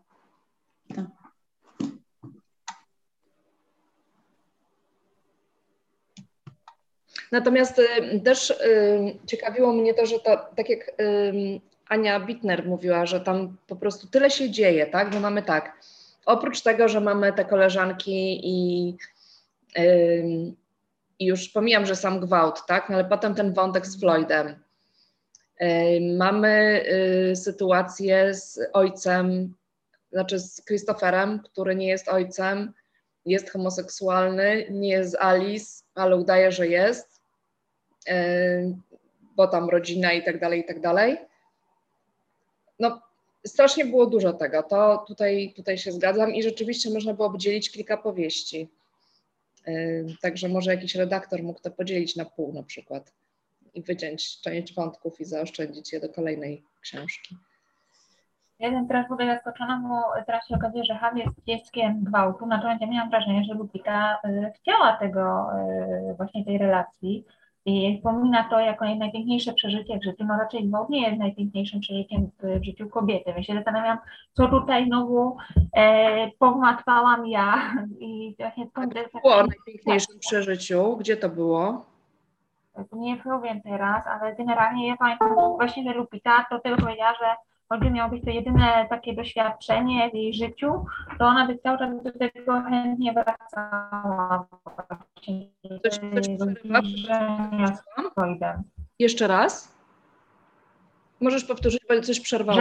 Tak. Natomiast też ciekawiło mnie to, że to tak jak Ania Bittner mówiła, że tam po prostu tyle się dzieje, tak? Bo mamy tak, oprócz tego, że mamy te koleżanki i już pomijam, że sam gwałt, tak? No ale potem ten wątek z Floydem. Mamy sytuację z ojcem, znaczy z Christopherem, który nie jest ojcem, jest homoseksualny, nie jest Alice, ale udaje, że jest, bo tam rodzina i tak dalej, i tak dalej. No, strasznie było dużo tego, to tutaj się zgadzam i rzeczywiście można byłoby dzielić kilka powieści. Także może jakiś redaktor mógł to podzielić na pół na przykład i wyciąć część wątków i zaoszczędzić je do kolejnej książki. Ja jestem teraz w ogóle zaskoczona, bo teraz się okazuje, że Javi jest dzieckiem gwałtu, natomiast ja miałam wrażenie, że Lupita chciała tego, właśnie tej relacji i wspomina to jako najpiękniejsze przeżycie w życiu, no raczej gwałt nie jest najpiękniejszym przeżyciem w życiu kobiety. Ja się zastanawiam, co tutaj znowu pogmatwałam ja i właśnie skąd... To było najpiękniejszym przeżyciu, gdzie to było? Nie powiem teraz, ale generalnie ja pamiętam właśnie, że Lupita do tego powiedziała, że choćby miało być to jedyne takie doświadczenie w jej życiu, to ona by cały czas do tego chętnie wracała. Jeszcze raz? Możesz powtórzyć, bo coś przerwało.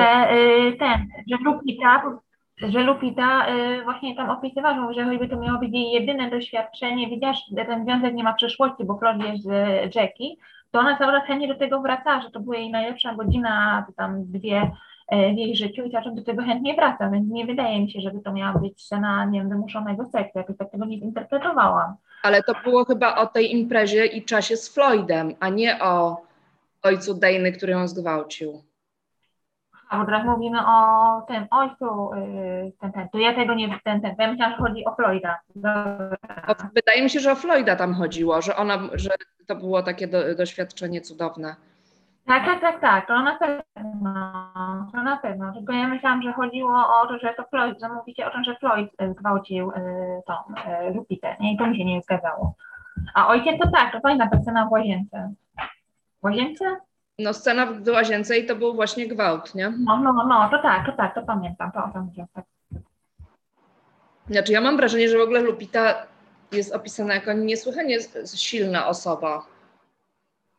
Że Lupita właśnie tam opisywała, że choćby to miało być jej jedyne doświadczenie, widziałaś, że ten związek nie ma przyszłości, bo Claude jest z Jackie, to ona cały czas chętnie do tego wracała, że to była jej najlepsza godzina, tam dwie w jej życiu i zaczął do tego chętnie wraca, więc nie wydaje mi się, żeby to miała być scena, nie wiem, wymuszonego seksu, jakoś tak tego nie interpretowałam. Ale to było chyba o tej imprezie i czasie z Floydem, a nie o ojcu Dejny, który ją zgwałcił. A bo teraz mówimy o tym ojcu, to ja tego nie, bo ja myślałam, że chodzi o Floyda. Wydaje mi się, że o Floyda tam chodziło, że to było takie doświadczenie cudowne. Tak, to na pewno, tylko ja myślałam, że chodziło o to, że to Floyd, że mówicie o tym, że Floyd zgwałcił tą Lupitę, nie? I to mi się nie zgadzało. A ojciec to tak, to fajna ta scena w łazience. W łazience? No scena w łazience i to był właśnie gwałt, nie? No, to tak, to pamiętam, to o tym mówię, tak. Znaczy ja mam wrażenie, że w ogóle Lupita jest opisana jako niesłychanie silna osoba.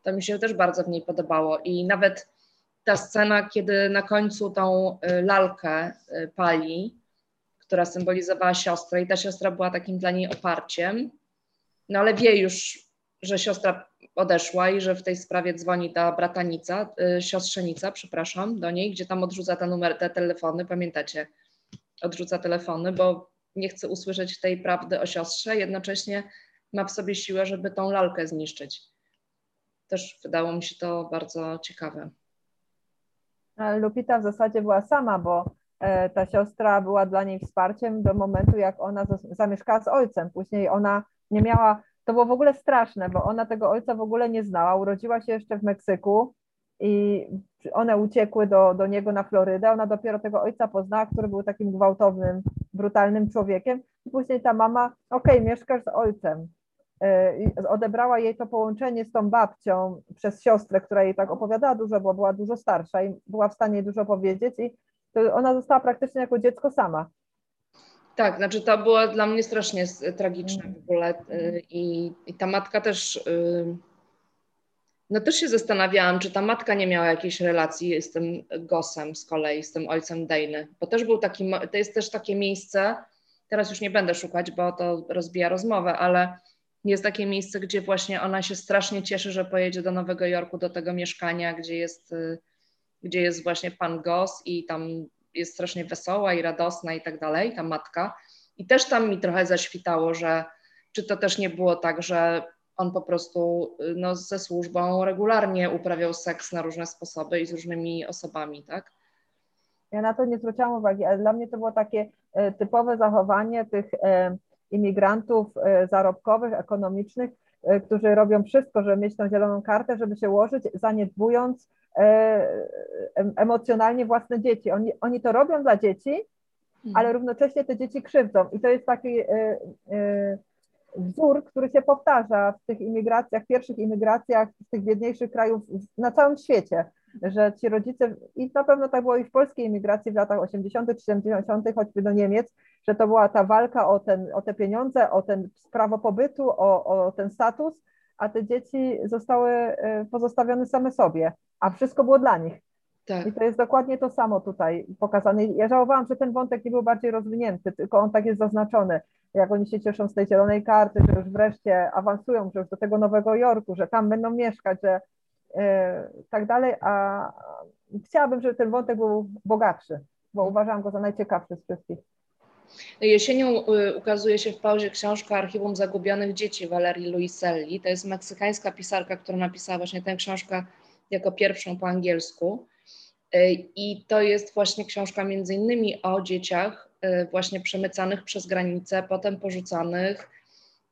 To mi się też bardzo w niej podobało i nawet ta scena, kiedy na końcu tą lalkę pali, która symbolizowała siostrę i ta siostra była takim dla niej oparciem, no ale wie już, że siostra odeszła i że w tej sprawie dzwoni ta siostrzenica, do niej, gdzie tam odrzuca te numery, te telefony, pamiętacie? Odrzuca telefony, bo nie chce usłyszeć tej prawdy o siostrze, jednocześnie ma w sobie siłę, żeby tą lalkę zniszczyć. Też wydało mi się to bardzo ciekawe. Lupita w zasadzie była sama, bo ta siostra była dla niej wsparciem do momentu, jak ona zamieszkała z ojcem. Później ona nie miała, to było w ogóle straszne, bo ona tego ojca w ogóle nie znała. Urodziła się jeszcze w Meksyku i one uciekły do niego na Florydę. Ona dopiero tego ojca poznała, który był takim gwałtownym, brutalnym człowiekiem. I później ta mama, okej, mieszkasz z ojcem. Odebrała jej to połączenie z tą babcią przez siostrę, która jej tak opowiadała dużo, bo była dużo starsza i była w stanie dużo powiedzieć i to ona została praktycznie jako dziecko sama. Tak, znaczy to było dla mnie strasznie tragiczne w ogóle i ta matka też, no też się zastanawiałam, czy ta matka nie miała jakiejś relacji z tym Gosem z kolei, z tym ojcem Dejny, bo też był taki, to jest też takie miejsce, teraz już nie będę szukać, bo to rozbija rozmowę, ale jest takie miejsce, gdzie właśnie ona się strasznie cieszy, że pojedzie do Nowego Jorku, do tego mieszkania, gdzie jest właśnie pan Goss i tam jest strasznie wesoła i radosna i tak dalej, ta matka. I też tam mi trochę zaświtało, że czy to też nie było tak, że on po prostu no, ze służbą regularnie uprawiał seks na różne sposoby i z różnymi osobami, tak? Ja na to nie zwróciłam uwagi, ale dla mnie to było takie typowe zachowanie tych... imigrantów zarobkowych, ekonomicznych, którzy robią wszystko, żeby mieć tą zieloną kartę, żeby się łożyć, zaniedbując emocjonalnie własne dzieci. Oni to robią dla dzieci, ale równocześnie te dzieci krzywdzą. I to jest taki wzór, który się powtarza w tych imigracjach, pierwszych imigracjach z tych biedniejszych krajów na całym świecie, że ci rodzice, i na pewno tak było i w polskiej imigracji w latach 80., 70., choćby do Niemiec, że to była ta walka o te pieniądze, o ten prawo pobytu, o ten status, a te dzieci zostały pozostawione same sobie, a wszystko było dla nich. Tak. I to jest dokładnie to samo tutaj pokazane. Ja żałowałam, że ten wątek nie był bardziej rozwinięty, tylko on tak jest zaznaczony, jak oni się cieszą z tej zielonej karty, że już wreszcie awansują, że już do tego Nowego Jorku, że tam będą mieszkać, że tak dalej, a chciałabym, żeby ten wątek był bogatszy, bo uważam go za najciekawszy z wszystkich. Jesienią ukazuje się w pauzie książka Archiwum Zagubionych Dzieci Valerii Luiselli. To jest meksykańska pisarka, która napisała właśnie tę książkę jako pierwszą po angielsku. I to jest właśnie książka między innymi o dzieciach właśnie przemycanych przez granicę, potem porzucanych,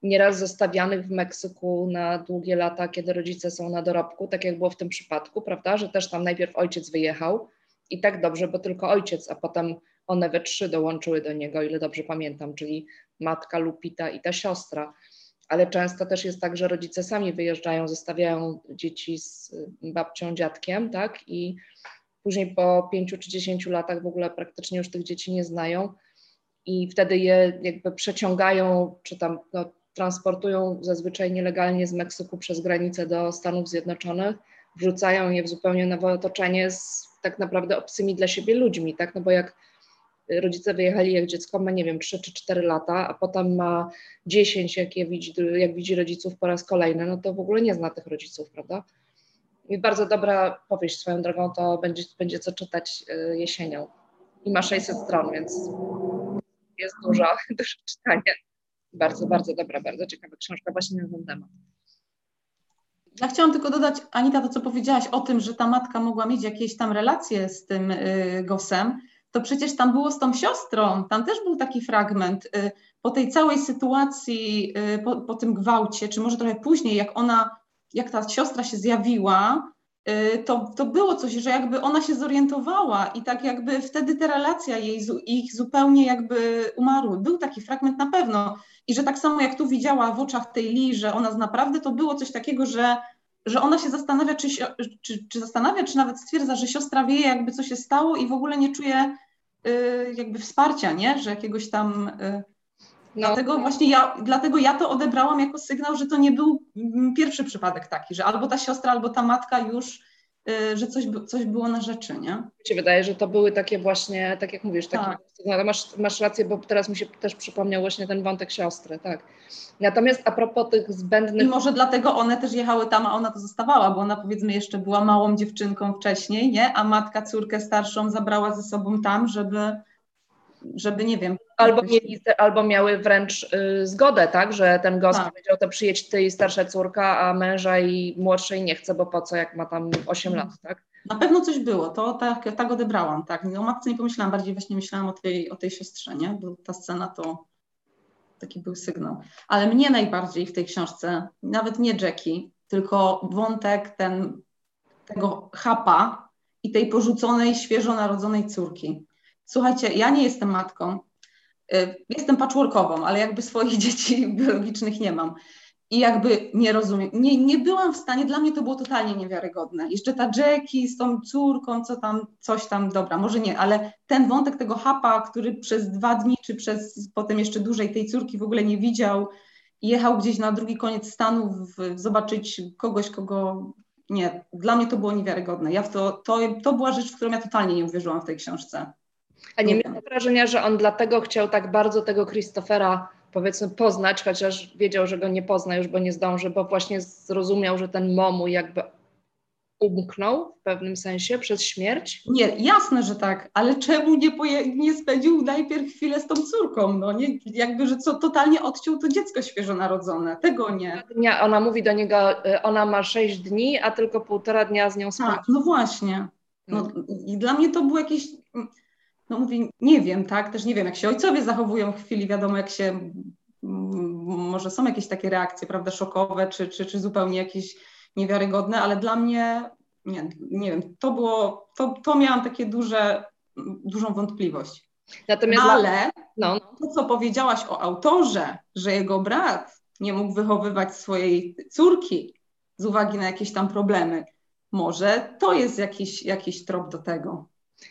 nieraz zostawianych w Meksyku na długie lata, kiedy rodzice są na dorobku, tak jak było w tym przypadku, prawda, że też tam najpierw ojciec wyjechał i tak dobrze, bo tylko ojciec, a potem one we trzy dołączyły do niego, ile dobrze pamiętam, czyli matka, Lupita i ta siostra. Ale często też jest tak, że rodzice sami wyjeżdżają, zostawiają dzieci z babcią, dziadkiem, tak, i później po 5 czy 10 latach w ogóle praktycznie już tych dzieci nie znają i wtedy je jakby przeciągają, czy tam no, transportują zazwyczaj nielegalnie z Meksyku przez granicę do Stanów Zjednoczonych, wrzucają je w zupełnie nowe otoczenie z tak naprawdę obcymi dla siebie ludźmi, tak, no bo jak rodzice wyjechali, jak dziecko ma, nie wiem, 3 czy 4 lata, a potem ma 10, jak widzi rodziców po raz kolejny, no to w ogóle nie zna tych rodziców, prawda? I bardzo dobra powieść swoją drogą, to będzie co czytać jesienią. I ma 600 stron, więc jest dużo czytania. Bardzo, bardzo dobra, bardzo ciekawa książka właśnie na ten temat. Ja chciałam tylko dodać, Anita, to co powiedziałaś o tym, że ta matka mogła mieć jakieś tam relacje z tym Gossem, to przecież tam było z tą siostrą, tam też był taki fragment. Po tej całej sytuacji, po tym gwałcie, czy może trochę później, jak ta siostra się zjawiła, to było coś, że jakby ona się zorientowała i tak jakby wtedy ta relacja ich zupełnie jakby umarły. Był taki fragment na pewno i że tak samo jak tu widziała w oczach tej Lee, że ona naprawdę to było coś takiego, że ona się zastanawia, czy nawet stwierdza, że siostra wie jakby co się stało i w ogóle nie czuje jakby wsparcia, nie? Że jakiegoś tam... No. Dlatego ja to odebrałam jako sygnał, że to nie był pierwszy przypadek taki, że albo ta siostra, albo ta matka już, że coś było na rzeczy, nie? Mi się wydaje, że to były takie właśnie, tak jak mówisz, takie, tak. No, masz rację, bo teraz mi się też przypomniał właśnie ten wątek siostry, tak. Natomiast a propos tych zbędnych... I może dlatego one też jechały tam, a ona to zostawała, bo ona powiedzmy jeszcze była małą dziewczynką wcześniej, nie? A matka córkę starszą zabrała ze sobą tam, żeby nie wiem. Albo miały wręcz zgodę, tak, że ten gość powiedział, to przyjedź ty i starsza córka, a męża i młodszej nie chce, bo po co, jak ma tam 8 lat, tak? Na pewno coś było, to tak odebrałam, tak. O matce nie pomyślałam, bardziej właśnie myślałam o tej siostrze, nie? Bo ta scena to taki był sygnał. Ale mnie najbardziej w tej książce, nawet nie Jackie, tylko wątek tego chapa i tej porzuconej, świeżo narodzonej córki. Słuchajcie, ja nie jestem matką, jestem patchworkową, ale jakby swoich dzieci biologicznych nie mam i jakby nie rozumiem, nie byłam w stanie, dla mnie to było totalnie niewiarygodne. Jeszcze ta Jackie z tą córką, dobra, może nie, ale ten wątek tego chapa, który przez 2 dni czy przez potem jeszcze dłużej tej córki w ogóle nie widział, jechał gdzieś na drugi koniec stanu zobaczyć kogoś, kogo... Nie, dla mnie to było niewiarygodne. To była rzecz, w którą ja totalnie nie uwierzyłam w tej książce. A nie miałem wrażenia, że on dlatego chciał tak bardzo tego Christophera, powiedzmy, poznać, chociaż wiedział, że go nie pozna już, bo nie zdąży, bo właśnie zrozumiał, że ten Momu jakby umknął w pewnym sensie przez śmierć? Nie, jasne, że tak, ale czemu nie spędził najpierw chwilę z tą córką? No nie, jakby, że co totalnie odciął to dziecko świeżonarodzone, tego nie. Ona mówi do niego, ona ma 6 dni, a tylko 1,5 dnia z nią spędzi. Tak, no właśnie. No, i dla mnie to było jakieś... No mówię, nie wiem, tak, też nie wiem, jak się ojcowie zachowują w chwili, wiadomo, jak się, może są jakieś takie reakcje, prawda, szokowe, czy zupełnie jakieś niewiarygodne, ale dla mnie, nie wiem, to było, to miałam takie dużą wątpliwość. Natomiast ale to, co powiedziałaś o autorze, że jego brat nie mógł wychowywać swojej córki z uwagi na jakieś tam problemy, może to jest jakiś trop do tego.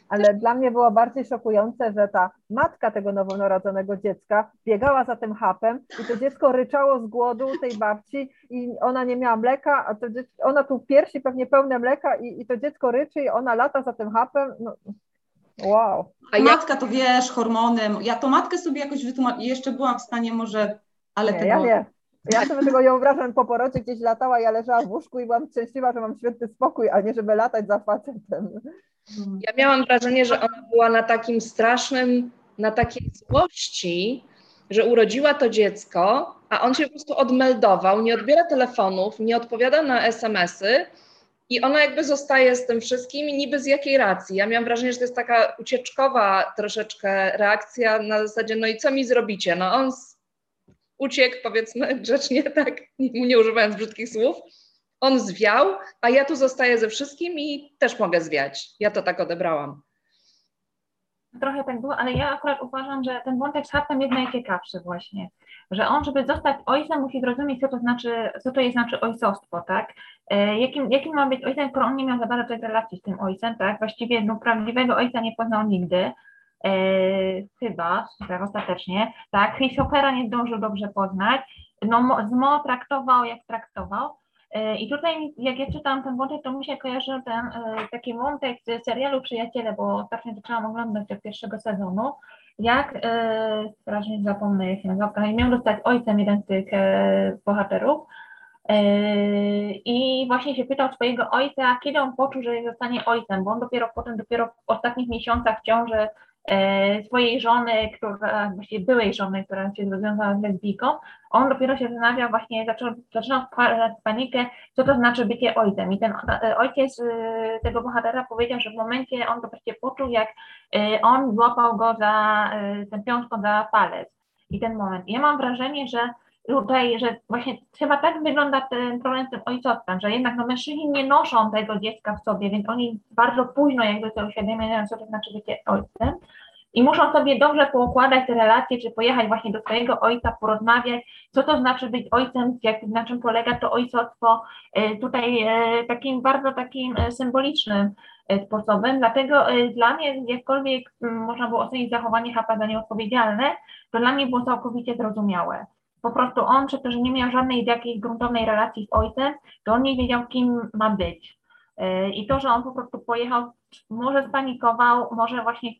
Ale dla mnie było bardziej szokujące, że ta matka tego nowonarodzonego dziecka biegała za tym chapem i to dziecko ryczało z głodu tej babci i ona nie miała mleka, a to dziecko, ona tu piersi pewnie pełne mleka i to dziecko ryczy i ona lata za tym chapem. No. Wow. A matka to wiesz, hormony. Ja to matkę sobie jakoś wytłumaczyłam, jeszcze byłam w stanie może, ale nie, tego... Ja nie. Ja sobie tego nie wyobrażam, po porodzie gdzieś latała, ja leżałam w łóżku i byłam szczęśliwa, że mam święty spokój, a nie żeby latać za facetem. Ja miałam wrażenie, że ona była na takim strasznym, na takiej złości, że urodziła to dziecko, a on się po prostu odmeldował, nie odbiera telefonów, nie odpowiada na SMS-y i ona jakby zostaje z tym wszystkim i niby z jakiej racji. Ja miałam wrażenie, że to jest taka ucieczkowa troszeczkę reakcja na zasadzie, no i co mi zrobicie? No on uciekł, powiedzmy grzecznie, tak, nie używając brzydkich słów. On zwiał, a ja tu zostaję ze wszystkim i też mogę zwiać. Ja to tak odebrałam. Trochę tak było, ale ja akurat uważam, że ten wątek z hartem jest najciekawszy właśnie, że on, żeby zostać ojcem, musi zrozumieć, co to znaczy ojcostwo, tak? Jakim ma być ojcem, skoro on nie miał za bardzo tej relacji z tym ojcem, tak? Właściwie no, prawdziwego ojca nie poznał nigdy. Chyba, tak, ostatecznie, tak, Chrishoppera nie zdążył dobrze poznać, no Zmo traktował jak traktował i tutaj jak ja czytam ten wątek, to mi się kojarzył ten taki wątek z serialu Przyjaciele, bo ostatnio zaczęłam oglądać od pierwszego sezonu, jak, strasznie zapomnę, jak się nazywa, miał zostać ojcem jeden z tych bohaterów i właśnie się pytał swojego ojca, kiedy on poczuł, że zostanie ojcem, bo on dopiero w ostatnich miesiącach w ciąży swojej żony, właściwie byłej żony, która się rozwiązała z lesbijką, on dopiero się zastanawiał właśnie, zaczynał panikę, co to znaczy bycie ojcem. I ten ojciec tego bohatera powiedział, że w momencie on to właściwie poczuł, jak on złapał go za tę piątką za palec. I ten moment. I ja mam wrażenie, że właśnie chyba tak wygląda ten problem z tym ojcostwem, że jednak no, mężczyźni nie noszą tego dziecka w sobie, więc oni bardzo późno jakby to uświadamiają, co to znaczy bycie ojcem i muszą sobie dobrze poukładać te relacje, czy pojechać właśnie do swojego ojca, porozmawiać, co to znaczy być ojcem, na czym polega to ojcostwo, tutaj takim bardzo takim symbolicznym sposobem, dlatego dla mnie jakkolwiek można było ocenić zachowanie Hapa za nieodpowiedzialne, to dla mnie było całkowicie zrozumiałe. Po prostu on, przez to, że nie miał żadnej jakiejś gruntownej relacji z ojcem, to on nie wiedział, kim ma być. I to, że on po prostu pojechał, może spanikował, może właśnie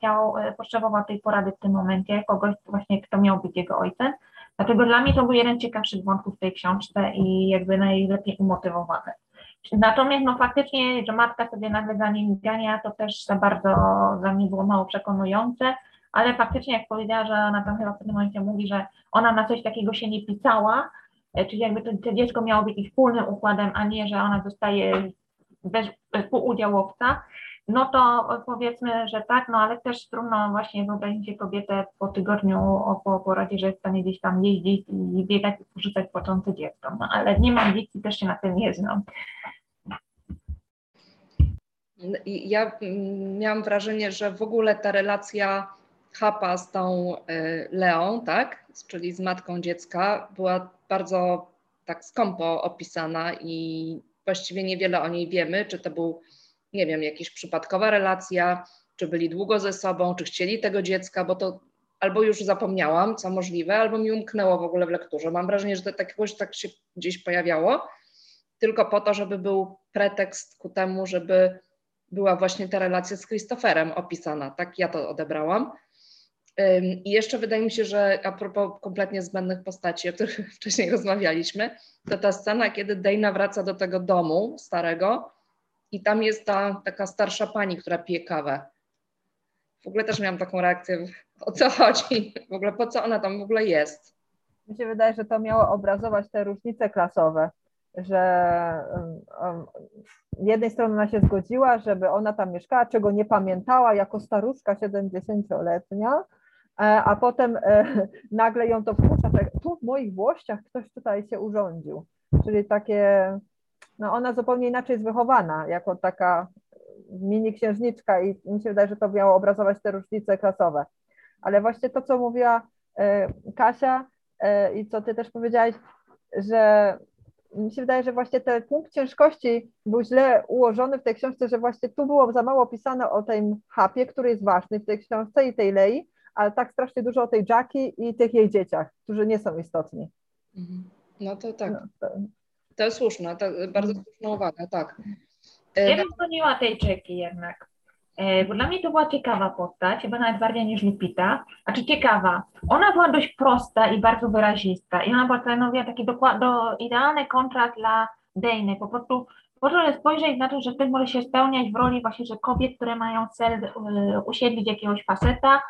potrzebował tej porady w tym momencie, kogoś właśnie, kto miał być jego ojcem. Dlatego dla mnie to był jeden z ciekawszych wątków w tej książce i jakby najlepiej umotywowany. Natomiast no faktycznie, że matka sobie nagle za nim gania, to też za bardzo dla mnie było mało przekonujące. Ale faktycznie jak powiedziała, że ona tam chyba w pewnym momencie mówi, że ona na coś takiego się nie pisała, czyli jakby to dziecko miało być ich wspólnym układem, a nie, że ona zostaje współudziałowca, no to powiedzmy, że tak, no ale też trudno właśnie wyobrazić sobie kobietę po tygodniu po porodzie, że jest w stanie gdzieś tam jeździć i biegać i porzucać płaczące dziecko, no ale nie mam dzieci, też się na tym nie znam. Ja miałam wrażenie, że w ogóle ta relacja Hapa z tą Leą, tak, czyli z matką dziecka, była bardzo tak skąpo opisana i właściwie niewiele o niej wiemy, czy to był, nie wiem, jakaś przypadkowa relacja, czy byli długo ze sobą, czy chcieli tego dziecka, bo to albo już zapomniałam, co możliwe, albo mi umknęło w ogóle w lekturze. Mam wrażenie, że to tak się gdzieś pojawiało, tylko po to, żeby był pretekst ku temu, żeby była właśnie ta relacja z Christopherem opisana, tak ja to odebrałam. I jeszcze wydaje mi się, że a propos kompletnie zbędnych postaci, o których wcześniej rozmawialiśmy, to ta scena, kiedy Dana wraca do tego domu starego i tam jest ta taka starsza pani, która pije kawę. W ogóle też miałam taką reakcję, o co chodzi, w ogóle po co ona tam w ogóle jest. Mi się wydaje, że to miało obrazować te różnice klasowe, że z jednej strony ona się zgodziła, żeby ona tam mieszkała, czego nie pamiętała jako staruszka 70-letnia, a potem nagle ją to wkurza, tak, tu w moich włościach ktoś tutaj się urządził. Czyli takie, no ona zupełnie inaczej jest wychowana, jako taka mini księżniczka i mi się wydaje, że to miało obrazować te różnice klasowe. Ale właśnie to, co mówiła Kasia i co ty też powiedziałaś, że mi się wydaje, że właśnie ten punkt ciężkości był źle ułożony w tej książce, że właśnie tu było za mało pisane o tym Hapie, który jest ważny w tej książce, i tej Lei, ale tak strasznie dużo o tej Jackie i tych jej dzieciach, którzy nie są istotni. No to tak. No, to jest słuszne, to bardzo słuszna uwaga, tak. Ja bym broniła tej Jackie jednak, bo dla mnie to była ciekawa postać, chyba nawet bardziej niż Lupita. A czy ciekawa? Ona była dość prosta i bardzo wyrazista i ona postanowiła taki idealny kontrast dla Dejny. Po prostu można spojrzeć na to, że ktoś może się spełniać w roli właśnie, że kobiet, które mają cel usiedlić jakiegoś faceta,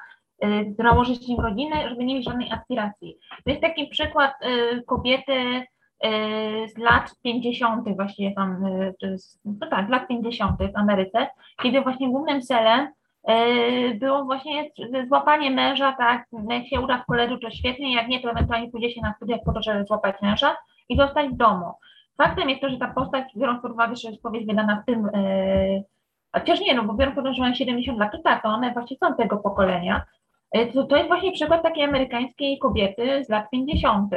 założyć z nim rodzinę, żeby nie mieć żadnej aspiracji. To jest taki przykład kobiety z lat 50. właściwie tam, no tak, lat 50. w Ameryce, kiedy właśnie głównym celem było właśnie złapanie męża, tak, jak się uda w koledżu, to świetnie, jak nie, to ewentualnie pójdzie się na studiach po to, żeby złapać męża i zostać w domu. Faktem jest to, że ta postać, biorąc pod uwagę, że jest powieść wydana w tym, chociaż nie, no bo biorąc pod uwagę, że mają 70 lat, to tak, to one właśnie są tego pokolenia, to jest właśnie przykład takiej amerykańskiej kobiety z lat 50.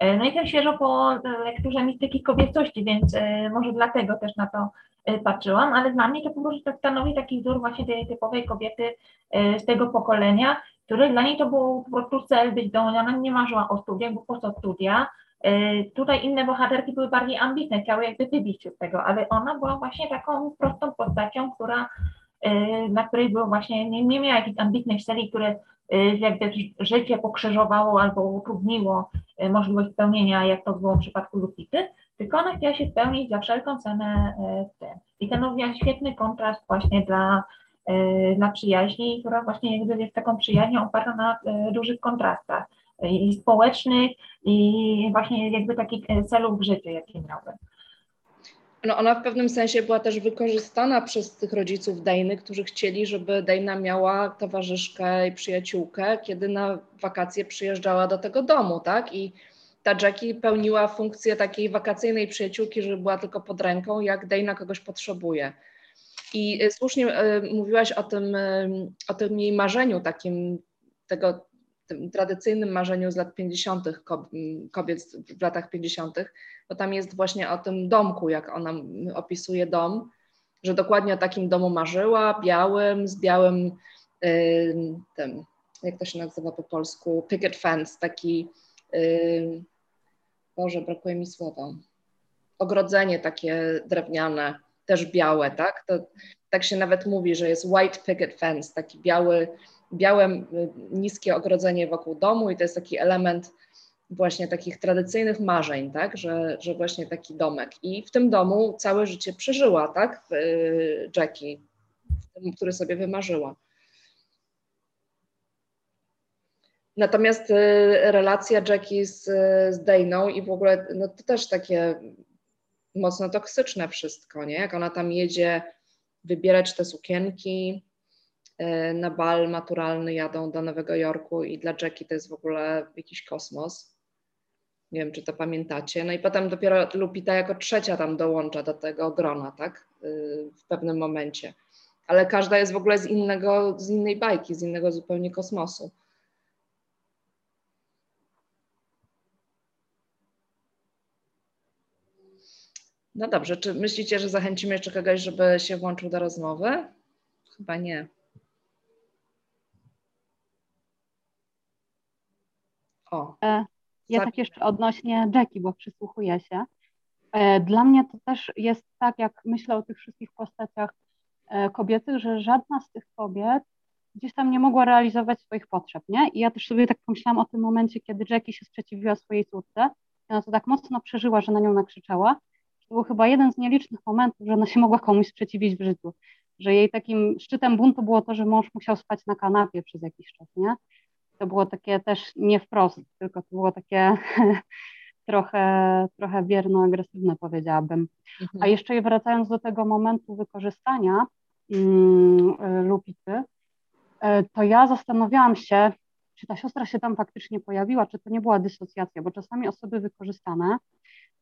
No i jestem świeżo po lekturze Mistyki kobiecości, więc może dlatego też na to patrzyłam, ale dla mnie to może stanowi taki wzór właśnie tej typowej kobiety z tego pokolenia, który dla niej to był po prostu cel być dążona, ona nie marzyła o studiach, bo po co studia. Tutaj inne bohaterki były bardziej ambitne, chciały jakby wybić się z tego, ale ona była właśnie taką prostą postacią, która, na której było właśnie, nie miała jakichś ambitnych celi, które jakby życie pokrzyżowało albo utrudniło możliwość spełnienia, jak to było w przypadku Lupity, tylko ona chciała się spełnić za wszelką cenę w tym. I to mówiła świetny kontrast właśnie dla przyjaźni, która właśnie jakby jest taką przyjaźnią oparta na dużych kontrastach i społecznych, i właśnie jakby takich celów w życiu, jakie miałby. No ona w pewnym sensie była też wykorzystana przez tych rodziców Dejny, którzy chcieli, żeby Dejna miała towarzyszkę i przyjaciółkę, kiedy na wakacje przyjeżdżała do tego domu, tak? I ta Jackie pełniła funkcję takiej wakacyjnej przyjaciółki, żeby była tylko pod ręką, jak Dejna kogoś potrzebuje. I słusznie mówiłaś o tym jej marzeniu takim, tym tradycyjnym marzeniu z lat 50., kobiet w latach 50., bo tam jest właśnie o tym domku, jak ona opisuje dom, że dokładnie o takim domu marzyła, białym, z białym, tym, jak to się nazywa po polsku, picket fence, taki, Boże, brakuje mi słowa, ogrodzenie takie drewniane, też białe, tak? To, tak się nawet mówi, że jest white picket fence, taki białe, niskie ogrodzenie wokół domu i to jest taki element właśnie takich tradycyjnych marzeń, tak, że właśnie taki domek. I w tym domu całe życie przeżyła, tak, Jackie, który sobie wymarzyła. Natomiast relacja Jackie z Dejną i w ogóle, no to też takie mocno toksyczne wszystko, nie, jak ona tam jedzie wybierać te sukienki, na bal maturalny jadą do Nowego Jorku i dla Jackie to jest w ogóle jakiś kosmos. Nie wiem, czy to pamiętacie. No i potem dopiero Lupita jako trzecia tam dołącza do tego grona, tak? W pewnym momencie. Ale każda jest w ogóle z innej bajki, z innego zupełnie kosmosu. No dobrze, czy myślicie, że zachęcimy jeszcze kogoś, żeby się włączył do rozmowy? Chyba nie. O. Ja tak jeszcze odnośnie Jackie, bo przysłuchuję się. Dla mnie to też jest tak, jak myślę o tych wszystkich postaciach kobiecych, że żadna z tych kobiet gdzieś tam nie mogła realizować swoich potrzeb, nie? I ja też sobie tak pomyślałam o tym momencie, kiedy Jackie się sprzeciwiła swojej córce. Ona to tak mocno przeżyła, że na nią nakrzyczała. To był chyba jeden z nielicznych momentów, że ona się mogła komuś sprzeciwić w życiu. Że jej takim szczytem buntu było to, że mąż musiał spać na kanapie przez jakiś czas, nie? To było takie też nie wprost, tylko to było takie trochę wierno-agresywne, powiedziałabym. Mhm. A jeszcze wracając do tego momentu wykorzystania Lupity, to ja zastanawiałam się, czy ta siostra się tam faktycznie pojawiła, czy to nie była dysocjacja, bo czasami osoby wykorzystane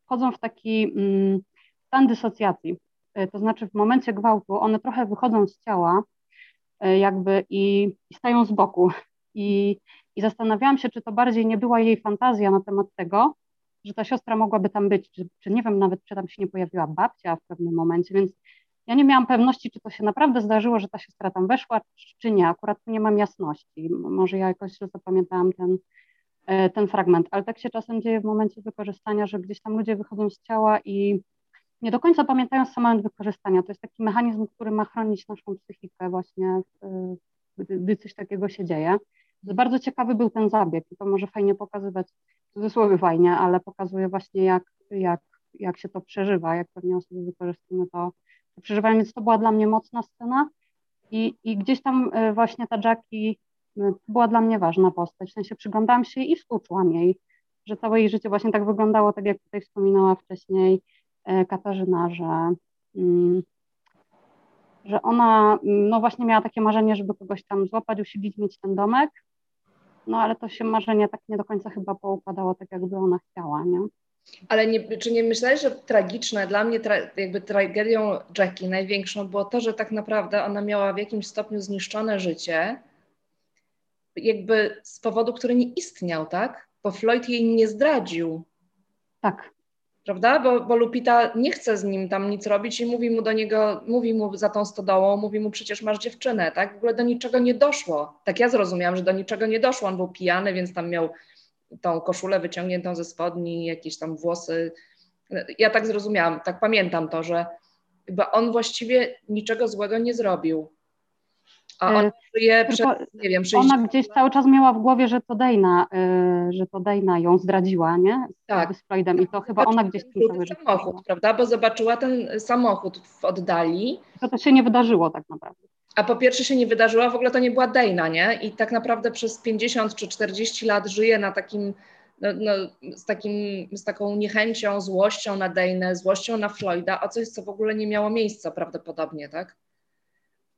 wchodzą w taki stan dysocjacji. To znaczy w momencie gwałtu one trochę wychodzą z ciała jakby i stają z boku. I zastanawiałam się, czy to bardziej nie była jej fantazja na temat tego, że ta siostra mogłaby tam być, czy nie wiem nawet, czy tam się nie pojawiła babcia w pewnym momencie, więc ja nie miałam pewności, czy to się naprawdę zdarzyło, że ta siostra tam weszła, czy nie. Akurat nie mam jasności. Może ja jakoś zapamiętałam ten fragment, ale tak się czasem dzieje w momencie wykorzystania, że gdzieś tam ludzie wychodzą z ciała i nie do końca pamiętają sam moment wykorzystania. To jest taki mechanizm, który ma chronić naszą psychikę właśnie, gdy coś takiego się dzieje. Bardzo ciekawy był ten zabieg i to może fajnie pokazywać, w cudzysłowie fajnie, ale pokazuje właśnie jak się to przeżywa, jak pewnie osoby wykorzystują to przeżywają, więc to była dla mnie mocna scena i gdzieś tam właśnie ta Jackie była dla mnie ważna postać, w sensie przyglądałam się i współczułam jej, że całe jej życie właśnie tak wyglądało, tak jak tutaj wspominała wcześniej Katarzyna, że ona no właśnie miała takie marzenie, żeby kogoś tam złapać, usiedlić, mieć ten domek, no ale to się marzenie tak nie do końca chyba poukładało tak, jakby ona chciała, nie? Ale czy nie myślałeś, że tragiczne, dla mnie jakby tragedią Jackie największą było to, że tak naprawdę ona miała w jakimś stopniu zniszczone życie, jakby z powodu, który nie istniał, tak? Bo Floyd jej nie zdradził. Tak. Prawda? Bo Lupita nie chce z nim tam nic robić i mówi mu za tą stodołą, mówi mu przecież masz dziewczynę, tak? W ogóle do niczego nie doszło. Tak ja zrozumiałam, że do niczego nie doszło. On był pijany, więc tam miał tą koszulę wyciągniętą ze spodni, jakieś tam włosy. Ja tak zrozumiałam, tak pamiętam to, że bo on właściwie niczego złego nie zrobił. A on żyje przez, nie wiem, 60 Ona gdzieś cały czas miała w głowie, że to Dana ją zdradziła, nie? Tak. Z Floydem i to chyba ona gdzieś... samochód, prawda? Bo zobaczyła ten samochód w oddali. To się nie wydarzyło tak naprawdę. A po pierwsze się nie wydarzyło, w ogóle to nie była Dana, nie? I tak naprawdę przez 50 czy 40 lat żyje na takim, z taką niechęcią, złością na Danę, złością na Floyda, o coś, co w ogóle nie miało miejsca prawdopodobnie, tak?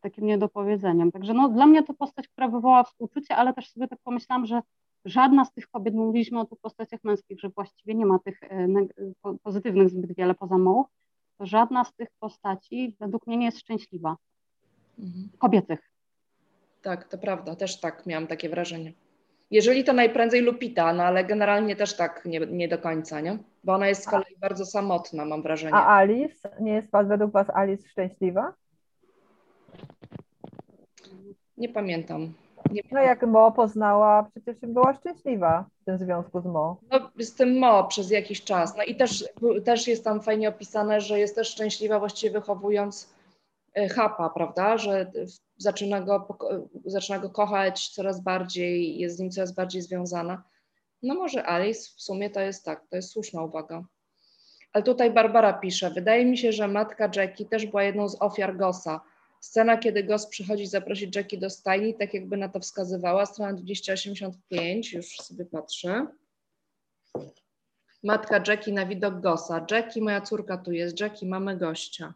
Takim niedopowiedzeniem. Także no, dla mnie to postać, która wywołała współczucie, ale też sobie tak pomyślałam, że żadna z tych kobiet, mówiliśmy o tych postaciach męskich, że właściwie nie ma tych pozytywnych zbyt wiele poza Moe, to żadna z tych postaci według mnie nie jest szczęśliwa. Mhm. Kobiecych. Tak, to prawda. Też tak miałam takie wrażenie. Jeżeli to najprędzej Lupita, no ale generalnie też tak nie do końca, nie? Bo ona jest z kolei bardzo samotna, mam wrażenie. A Alice? Nie jest według was Alice szczęśliwa? Nie pamiętam. No jak Mo poznała, przecież była szczęśliwa w tym związku z Mo. No z tym Mo przez jakiś czas. No i też jest tam fajnie opisane, że jest też szczęśliwa właściwie wychowując Hapa, prawda? Że zaczyna go kochać coraz bardziej, jest z nim coraz bardziej związana. No może Alice w sumie to jest tak, to jest słuszna uwaga. Ale tutaj Barbara pisze, wydaje mi się, że matka Jackie też była jedną z ofiar Gossa. Scena, kiedy Goss przychodzi zaprosić Jackie do stajni, tak jakby na to wskazywała, strona 285, już sobie patrzę. Matka Jackie na widok Gossa. Jackie, moja córka tu jest, Jackie, mamy gościa.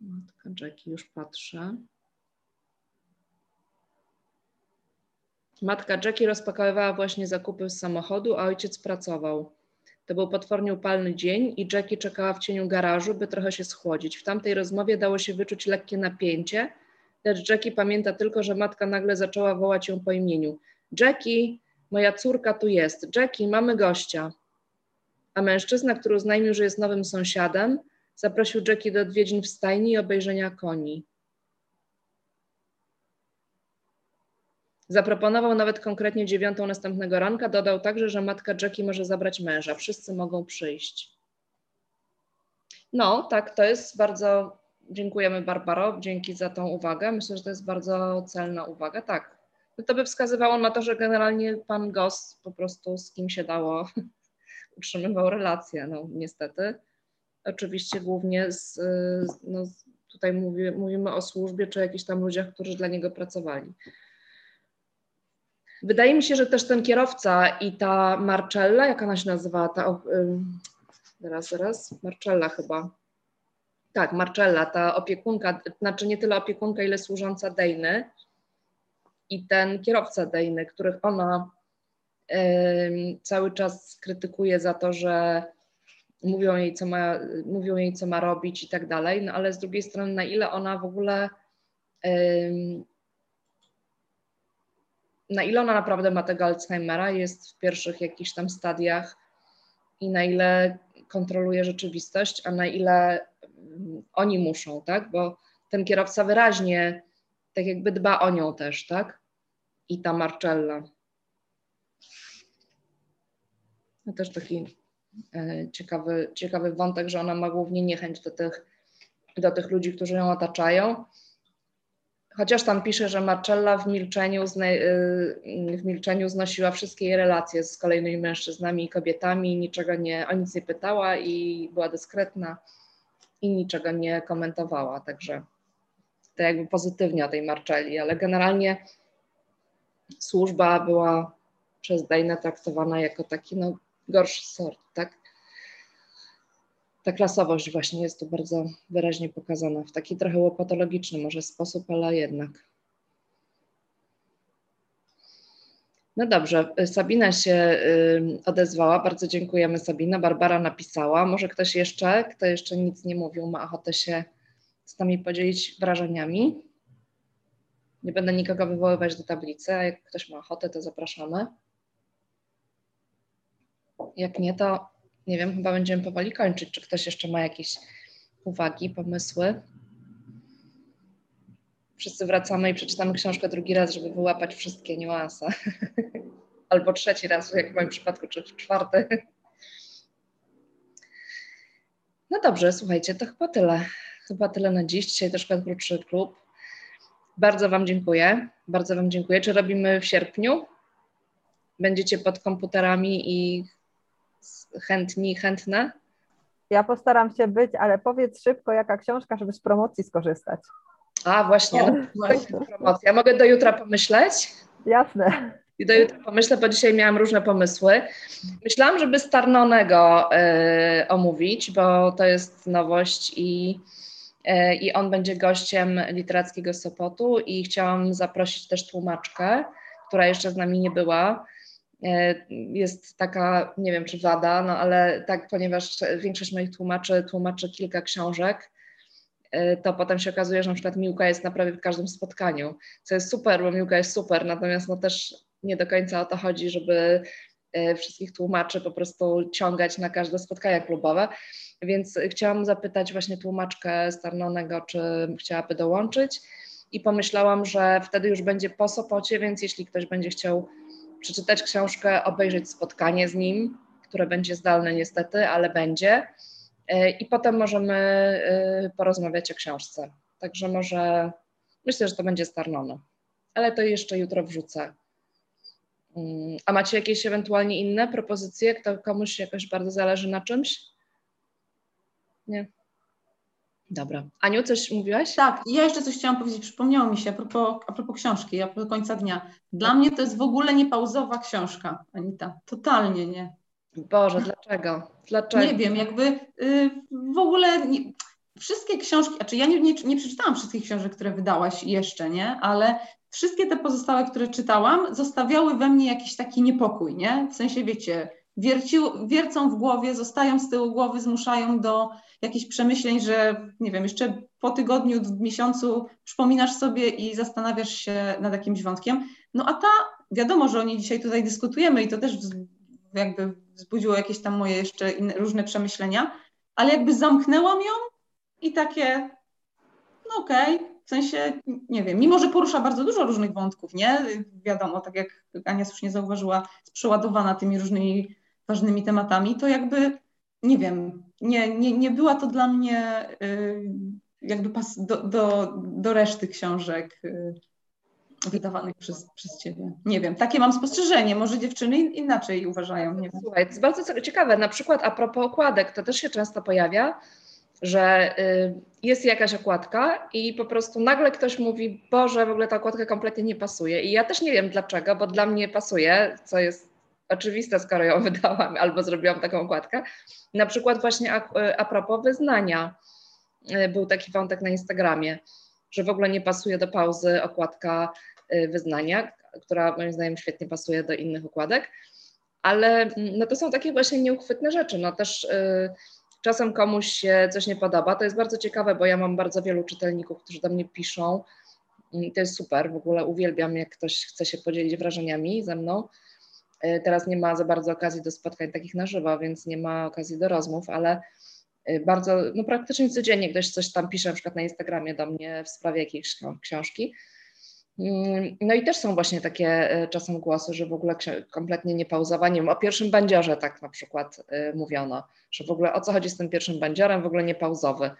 Matka Jackie, już patrzę. Matka Jackie rozpakowywała właśnie zakupy z samochodu, a ojciec pracował. To był potwornie upalny dzień i Jackie czekała w cieniu garażu, by trochę się schłodzić. W tamtej rozmowie dało się wyczuć lekkie napięcie, lecz Jackie pamięta tylko, że matka nagle zaczęła wołać ją po imieniu. Jackie, moja córka tu jest. Jackie, mamy gościa. A mężczyzna, który oznajmił, że jest nowym sąsiadem, zaprosił Jackie do odwiedzin w stajni i obejrzenia koni. Zaproponował nawet konkretnie 9:00 następnego ranka, dodał także, że matka Jackie może zabrać męża. Wszyscy mogą przyjść. No, tak, to jest bardzo... Dziękujemy, Barbaro, dzięki za tą uwagę. Myślę, że to jest bardzo celna uwaga, tak. No to by wskazywało na to, że generalnie pan Goss po prostu z kim się dało utrzymywał relację, no niestety. Oczywiście głównie tutaj mówimy o służbie czy jakichś tam ludziach, którzy dla niego pracowali. Wydaje mi się, że też ten kierowca i ta Marcella, jak ona się nazywała, Marcella chyba. Tak, Marcella, ta opiekunka, znaczy nie tyle opiekunka, ile służąca Dany i ten kierowca Dany, których ona cały czas krytykuje za to, że mówią jej, co ma robić i tak dalej, no ale z drugiej strony, na ile ona w ogóle na ile ona naprawdę ma tego Alzheimera, jest w pierwszych jakichś tam stadiach i na ile kontroluje rzeczywistość, a na ile oni muszą, tak? Bo ten kierowca wyraźnie tak jakby dba o nią też, tak? I ta Marcella. To też taki ciekawy wątek, że ona ma głównie niechęć do tych ludzi, którzy ją otaczają. Chociaż tam pisze, że Marcella w milczeniu znosiła wszystkie jej relacje z kolejnymi mężczyznami i kobietami, o nic nie pytała i była dyskretna i niczego nie komentowała. Także to jakby pozytywnie o tej Marcelli, ale generalnie służba była przez Dane traktowana jako taki gorszy sort, tak? Ta klasowość właśnie jest tu bardzo wyraźnie pokazana w taki trochę łopatologiczny może sposób, ale jednak. No dobrze, Sabina się odezwała, bardzo dziękujemy Sabina, Barbara napisała, może ktoś jeszcze, kto jeszcze nic nie mówił, ma ochotę się z nami podzielić wrażeniami. Nie będę nikogo wywoływać do tablicy, a jak ktoś ma ochotę, to zapraszamy. Jak nie, to nie wiem, chyba będziemy powoli kończyć. Czy ktoś jeszcze ma jakieś uwagi, pomysły? Wszyscy wracamy i przeczytamy książkę drugi raz, żeby wyłapać wszystkie niuanse. Albo trzeci raz, jak w moim przypadku, czy czwarty. No dobrze, słuchajcie, to chyba tyle. Chyba tyle na dziś. Dzisiaj troszkę krótszy klub. Bardzo Wam dziękuję. Bardzo Wam dziękuję. Czy robimy w sierpniu? Będziecie pod komputerami i chętne? Ja postaram się być, ale powiedz szybko, jaka książka, żeby z promocji skorzystać. A, właśnie promocja. Mogę do jutra pomyśleć? Jasne. I do jutra pomyślę, bo dzisiaj miałam różne pomysły. Myślałam, żeby Starnonego omówić, bo to jest nowość i on będzie gościem Literackiego Sopotu i chciałam zaprosić też tłumaczkę, która jeszcze z nami nie była. Jest taka, nie wiem czy wada, no ale tak, ponieważ większość moich tłumaczy kilka książek, to potem się okazuje, że na przykład Miłka jest na prawie w każdym spotkaniu, co jest super, bo Miłka jest super, natomiast no też nie do końca o to chodzi, żeby wszystkich tłumaczy po prostu ciągać na każde spotkania klubowe, więc chciałam zapytać właśnie tłumaczkę Starnonego, czy chciałaby dołączyć i pomyślałam, że wtedy już będzie po Sopocie, więc jeśli ktoś będzie chciał przeczytać książkę, obejrzeć spotkanie z nim, które będzie zdalne niestety, ale będzie i potem możemy porozmawiać o książce. Także może, myślę, że to będzie Starnono, ale to jeszcze jutro wrzucę. A macie jakieś ewentualnie inne propozycje? Kto komuś jakoś bardzo zależy na czymś? Nie? Dobra. Aniu, coś mówiłaś? Tak, ja jeszcze coś chciałam powiedzieć, przypomniało mi się a propos książki, a propos końca dnia. Dla mnie to jest w ogóle niepauzowa książka, Anita. Totalnie nie. Boże, dlaczego? Nie wiem, jakby w ogóle nie, wszystkie książki, znaczy ja nie przeczytałam wszystkich książek, które wydałaś jeszcze, nie? Ale wszystkie te pozostałe, które czytałam, zostawiały we mnie jakiś taki niepokój, nie? W sensie, wiecie, wiercą w głowie, zostają z tyłu głowy, zmuszają do jakichś przemyśleń, że nie wiem, jeszcze po tygodniu, miesiącu przypominasz sobie i zastanawiasz się nad jakimś wątkiem. No a ta, wiadomo, że o niej dzisiaj tutaj dyskutujemy i to też jakby wzbudziło jakieś tam moje jeszcze różne przemyślenia, ale jakby zamknęłam ją i takie, no okej. W sensie, nie wiem, mimo że porusza bardzo dużo różnych wątków, nie? Wiadomo, tak jak Ania słusznie zauważyła, przeładowana tymi różnymi ważnymi tematami, to jakby, nie wiem, nie była to dla mnie jakby do reszty książek wydawanych przez Ciebie. Nie wiem, takie mam spostrzeżenie, może dziewczyny inaczej uważają. Nie wiem. Słuchaj, to jest bardzo ciekawe, na przykład a propos okładek, to też się często pojawia, że jest jakaś okładka i po prostu nagle ktoś mówi, Boże, w ogóle ta okładka kompletnie nie pasuje i ja też nie wiem dlaczego, bo dla mnie pasuje, co jest oczywiste, skoro ją wydałam albo zrobiłam taką okładkę. Na przykład właśnie a propos wyznania był taki wątek na Instagramie, że w ogóle nie pasuje do pauzy okładka wyznania, która moim zdaniem świetnie pasuje do innych okładek, ale no to są takie właśnie nieuchwytne rzeczy, no też czasem komuś się coś nie podoba, to jest bardzo ciekawe, bo ja mam bardzo wielu czytelników, którzy do mnie piszą I to jest super, w ogóle uwielbiam, jak ktoś chce się podzielić wrażeniami ze mną. Teraz nie ma za bardzo okazji do spotkań takich na żywo, więc nie ma okazji do rozmów, ale bardzo, no praktycznie codziennie ktoś coś tam pisze, na przykład na Instagramie do mnie w sprawie jakiejś książki. No i też są właśnie takie czasem głosy, że w ogóle kompletnie nie pauzowaniem. O pierwszym bandziorze tak na przykład mówiono, że w ogóle o co chodzi z tym pierwszym bandziorem, w ogóle nie pauzowy.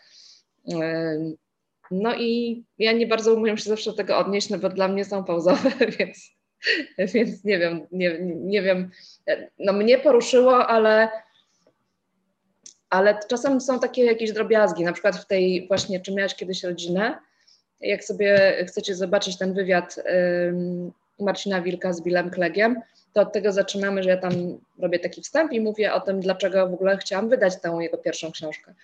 No i ja nie bardzo umiem się zawsze do tego odnieść, no bo dla mnie są pauzowe, więc nie wiem, nie wiem. No mnie poruszyło, ale czasem są takie jakieś drobiazgi, na przykład w tej właśnie, czy miałaś kiedyś rodzinę? Jak sobie chcecie zobaczyć ten wywiad Marcina Wilka z Billem Cleggiem, to od tego zaczynamy, że ja tam robię taki wstęp i mówię o tym, dlaczego w ogóle chciałam wydać tę jego pierwszą książkę.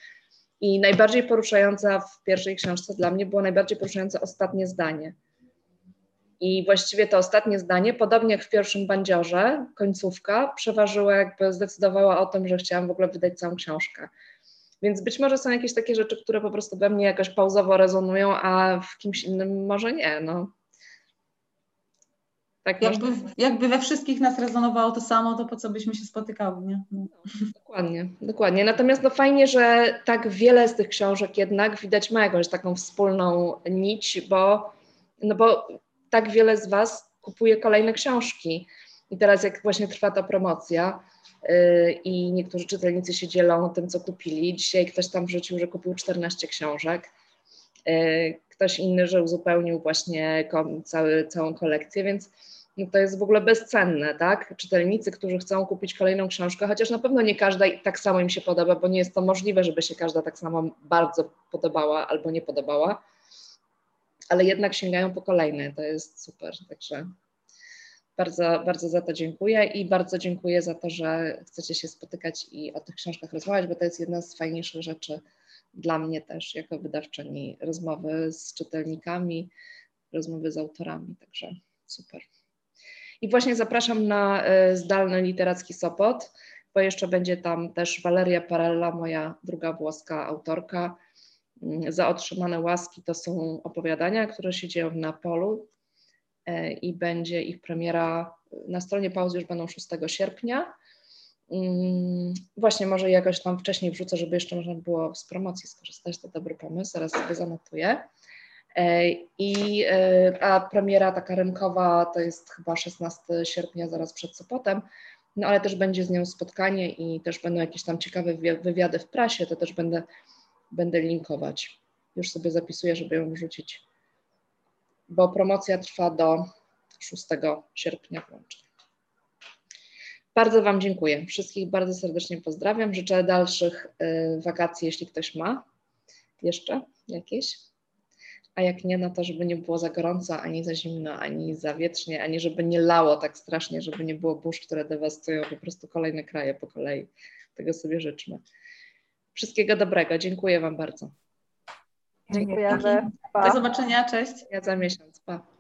I najbardziej poruszająca w pierwszej książce dla mnie było najbardziej poruszające ostatnie zdanie. I właściwie to ostatnie zdanie, podobnie jak w pierwszym bandziorze, końcówka przeważyła, jakby zdecydowała o tym, że chciałam w ogóle wydać całą książkę. Więc być może są jakieś takie rzeczy, które po prostu we mnie jakoś pauzowo rezonują, a w kimś innym może nie, no. Tak jakby we wszystkich nas rezonowało to samo, to po co byśmy się spotykały, nie? No. Dokładnie, dokładnie. Natomiast no fajnie, że tak wiele z tych książek jednak widać ma jakąś taką wspólną nić, bo tak wiele z Was kupuje kolejne książki. I teraz jak właśnie trwa ta promocja, i niektórzy czytelnicy się dzielą tym, co kupili. Dzisiaj ktoś tam wrzucił, że kupił 14 książek. Ktoś inny, że uzupełnił właśnie całą kolekcję, więc to jest w ogóle bezcenne, tak? Czytelnicy, którzy chcą kupić kolejną książkę, chociaż na pewno nie każda tak samo im się podoba, bo nie jest to możliwe, żeby się każda tak samo bardzo podobała albo nie podobała, ale jednak sięgają po kolejne, to jest super, także... Bardzo, bardzo za to dziękuję i bardzo dziękuję za to, że chcecie się spotykać i o tych książkach rozmawiać, bo to jest jedna z fajniejszych rzeczy dla mnie też jako wydawczyni. Rozmowy z czytelnikami, rozmowy z autorami, także super. I właśnie zapraszam na zdalny Literacki Sopot, bo jeszcze będzie tam też Valeria Parella, moja druga włoska autorka. Za otrzymane łaski to są opowiadania, które się dzieją w Neapolu. I będzie ich premiera, na stronie pauzy już będą 6 sierpnia. Właśnie może jakoś tam wcześniej wrzucę, żeby jeszcze można było z promocji skorzystać, to dobry pomysł, zaraz sobie zanotuję. A premiera taka rynkowa to jest chyba 16 sierpnia, zaraz przed Sopotem, no ale też będzie z nią spotkanie i też będą jakieś tam ciekawe wywiady w prasie, to też będę linkować. Już sobie zapisuję, żeby ją wrzucić. Bo promocja trwa do 6 sierpnia włącznie. Bardzo Wam dziękuję. Wszystkich bardzo serdecznie pozdrawiam. Życzę dalszych wakacji, jeśli ktoś ma jeszcze jakieś. A jak nie, no to żeby nie było za gorąco, ani za zimno, ani za wietrznie, ani żeby nie lało tak strasznie, żeby nie było burz, które dewastują po prostu kolejne kraje po kolei. Tego sobie życzmy. Wszystkiego dobrego. Dziękuję Wam bardzo. Dziękujemy. Pa. Do zobaczenia, cześć. Ja za miesiąc, pa.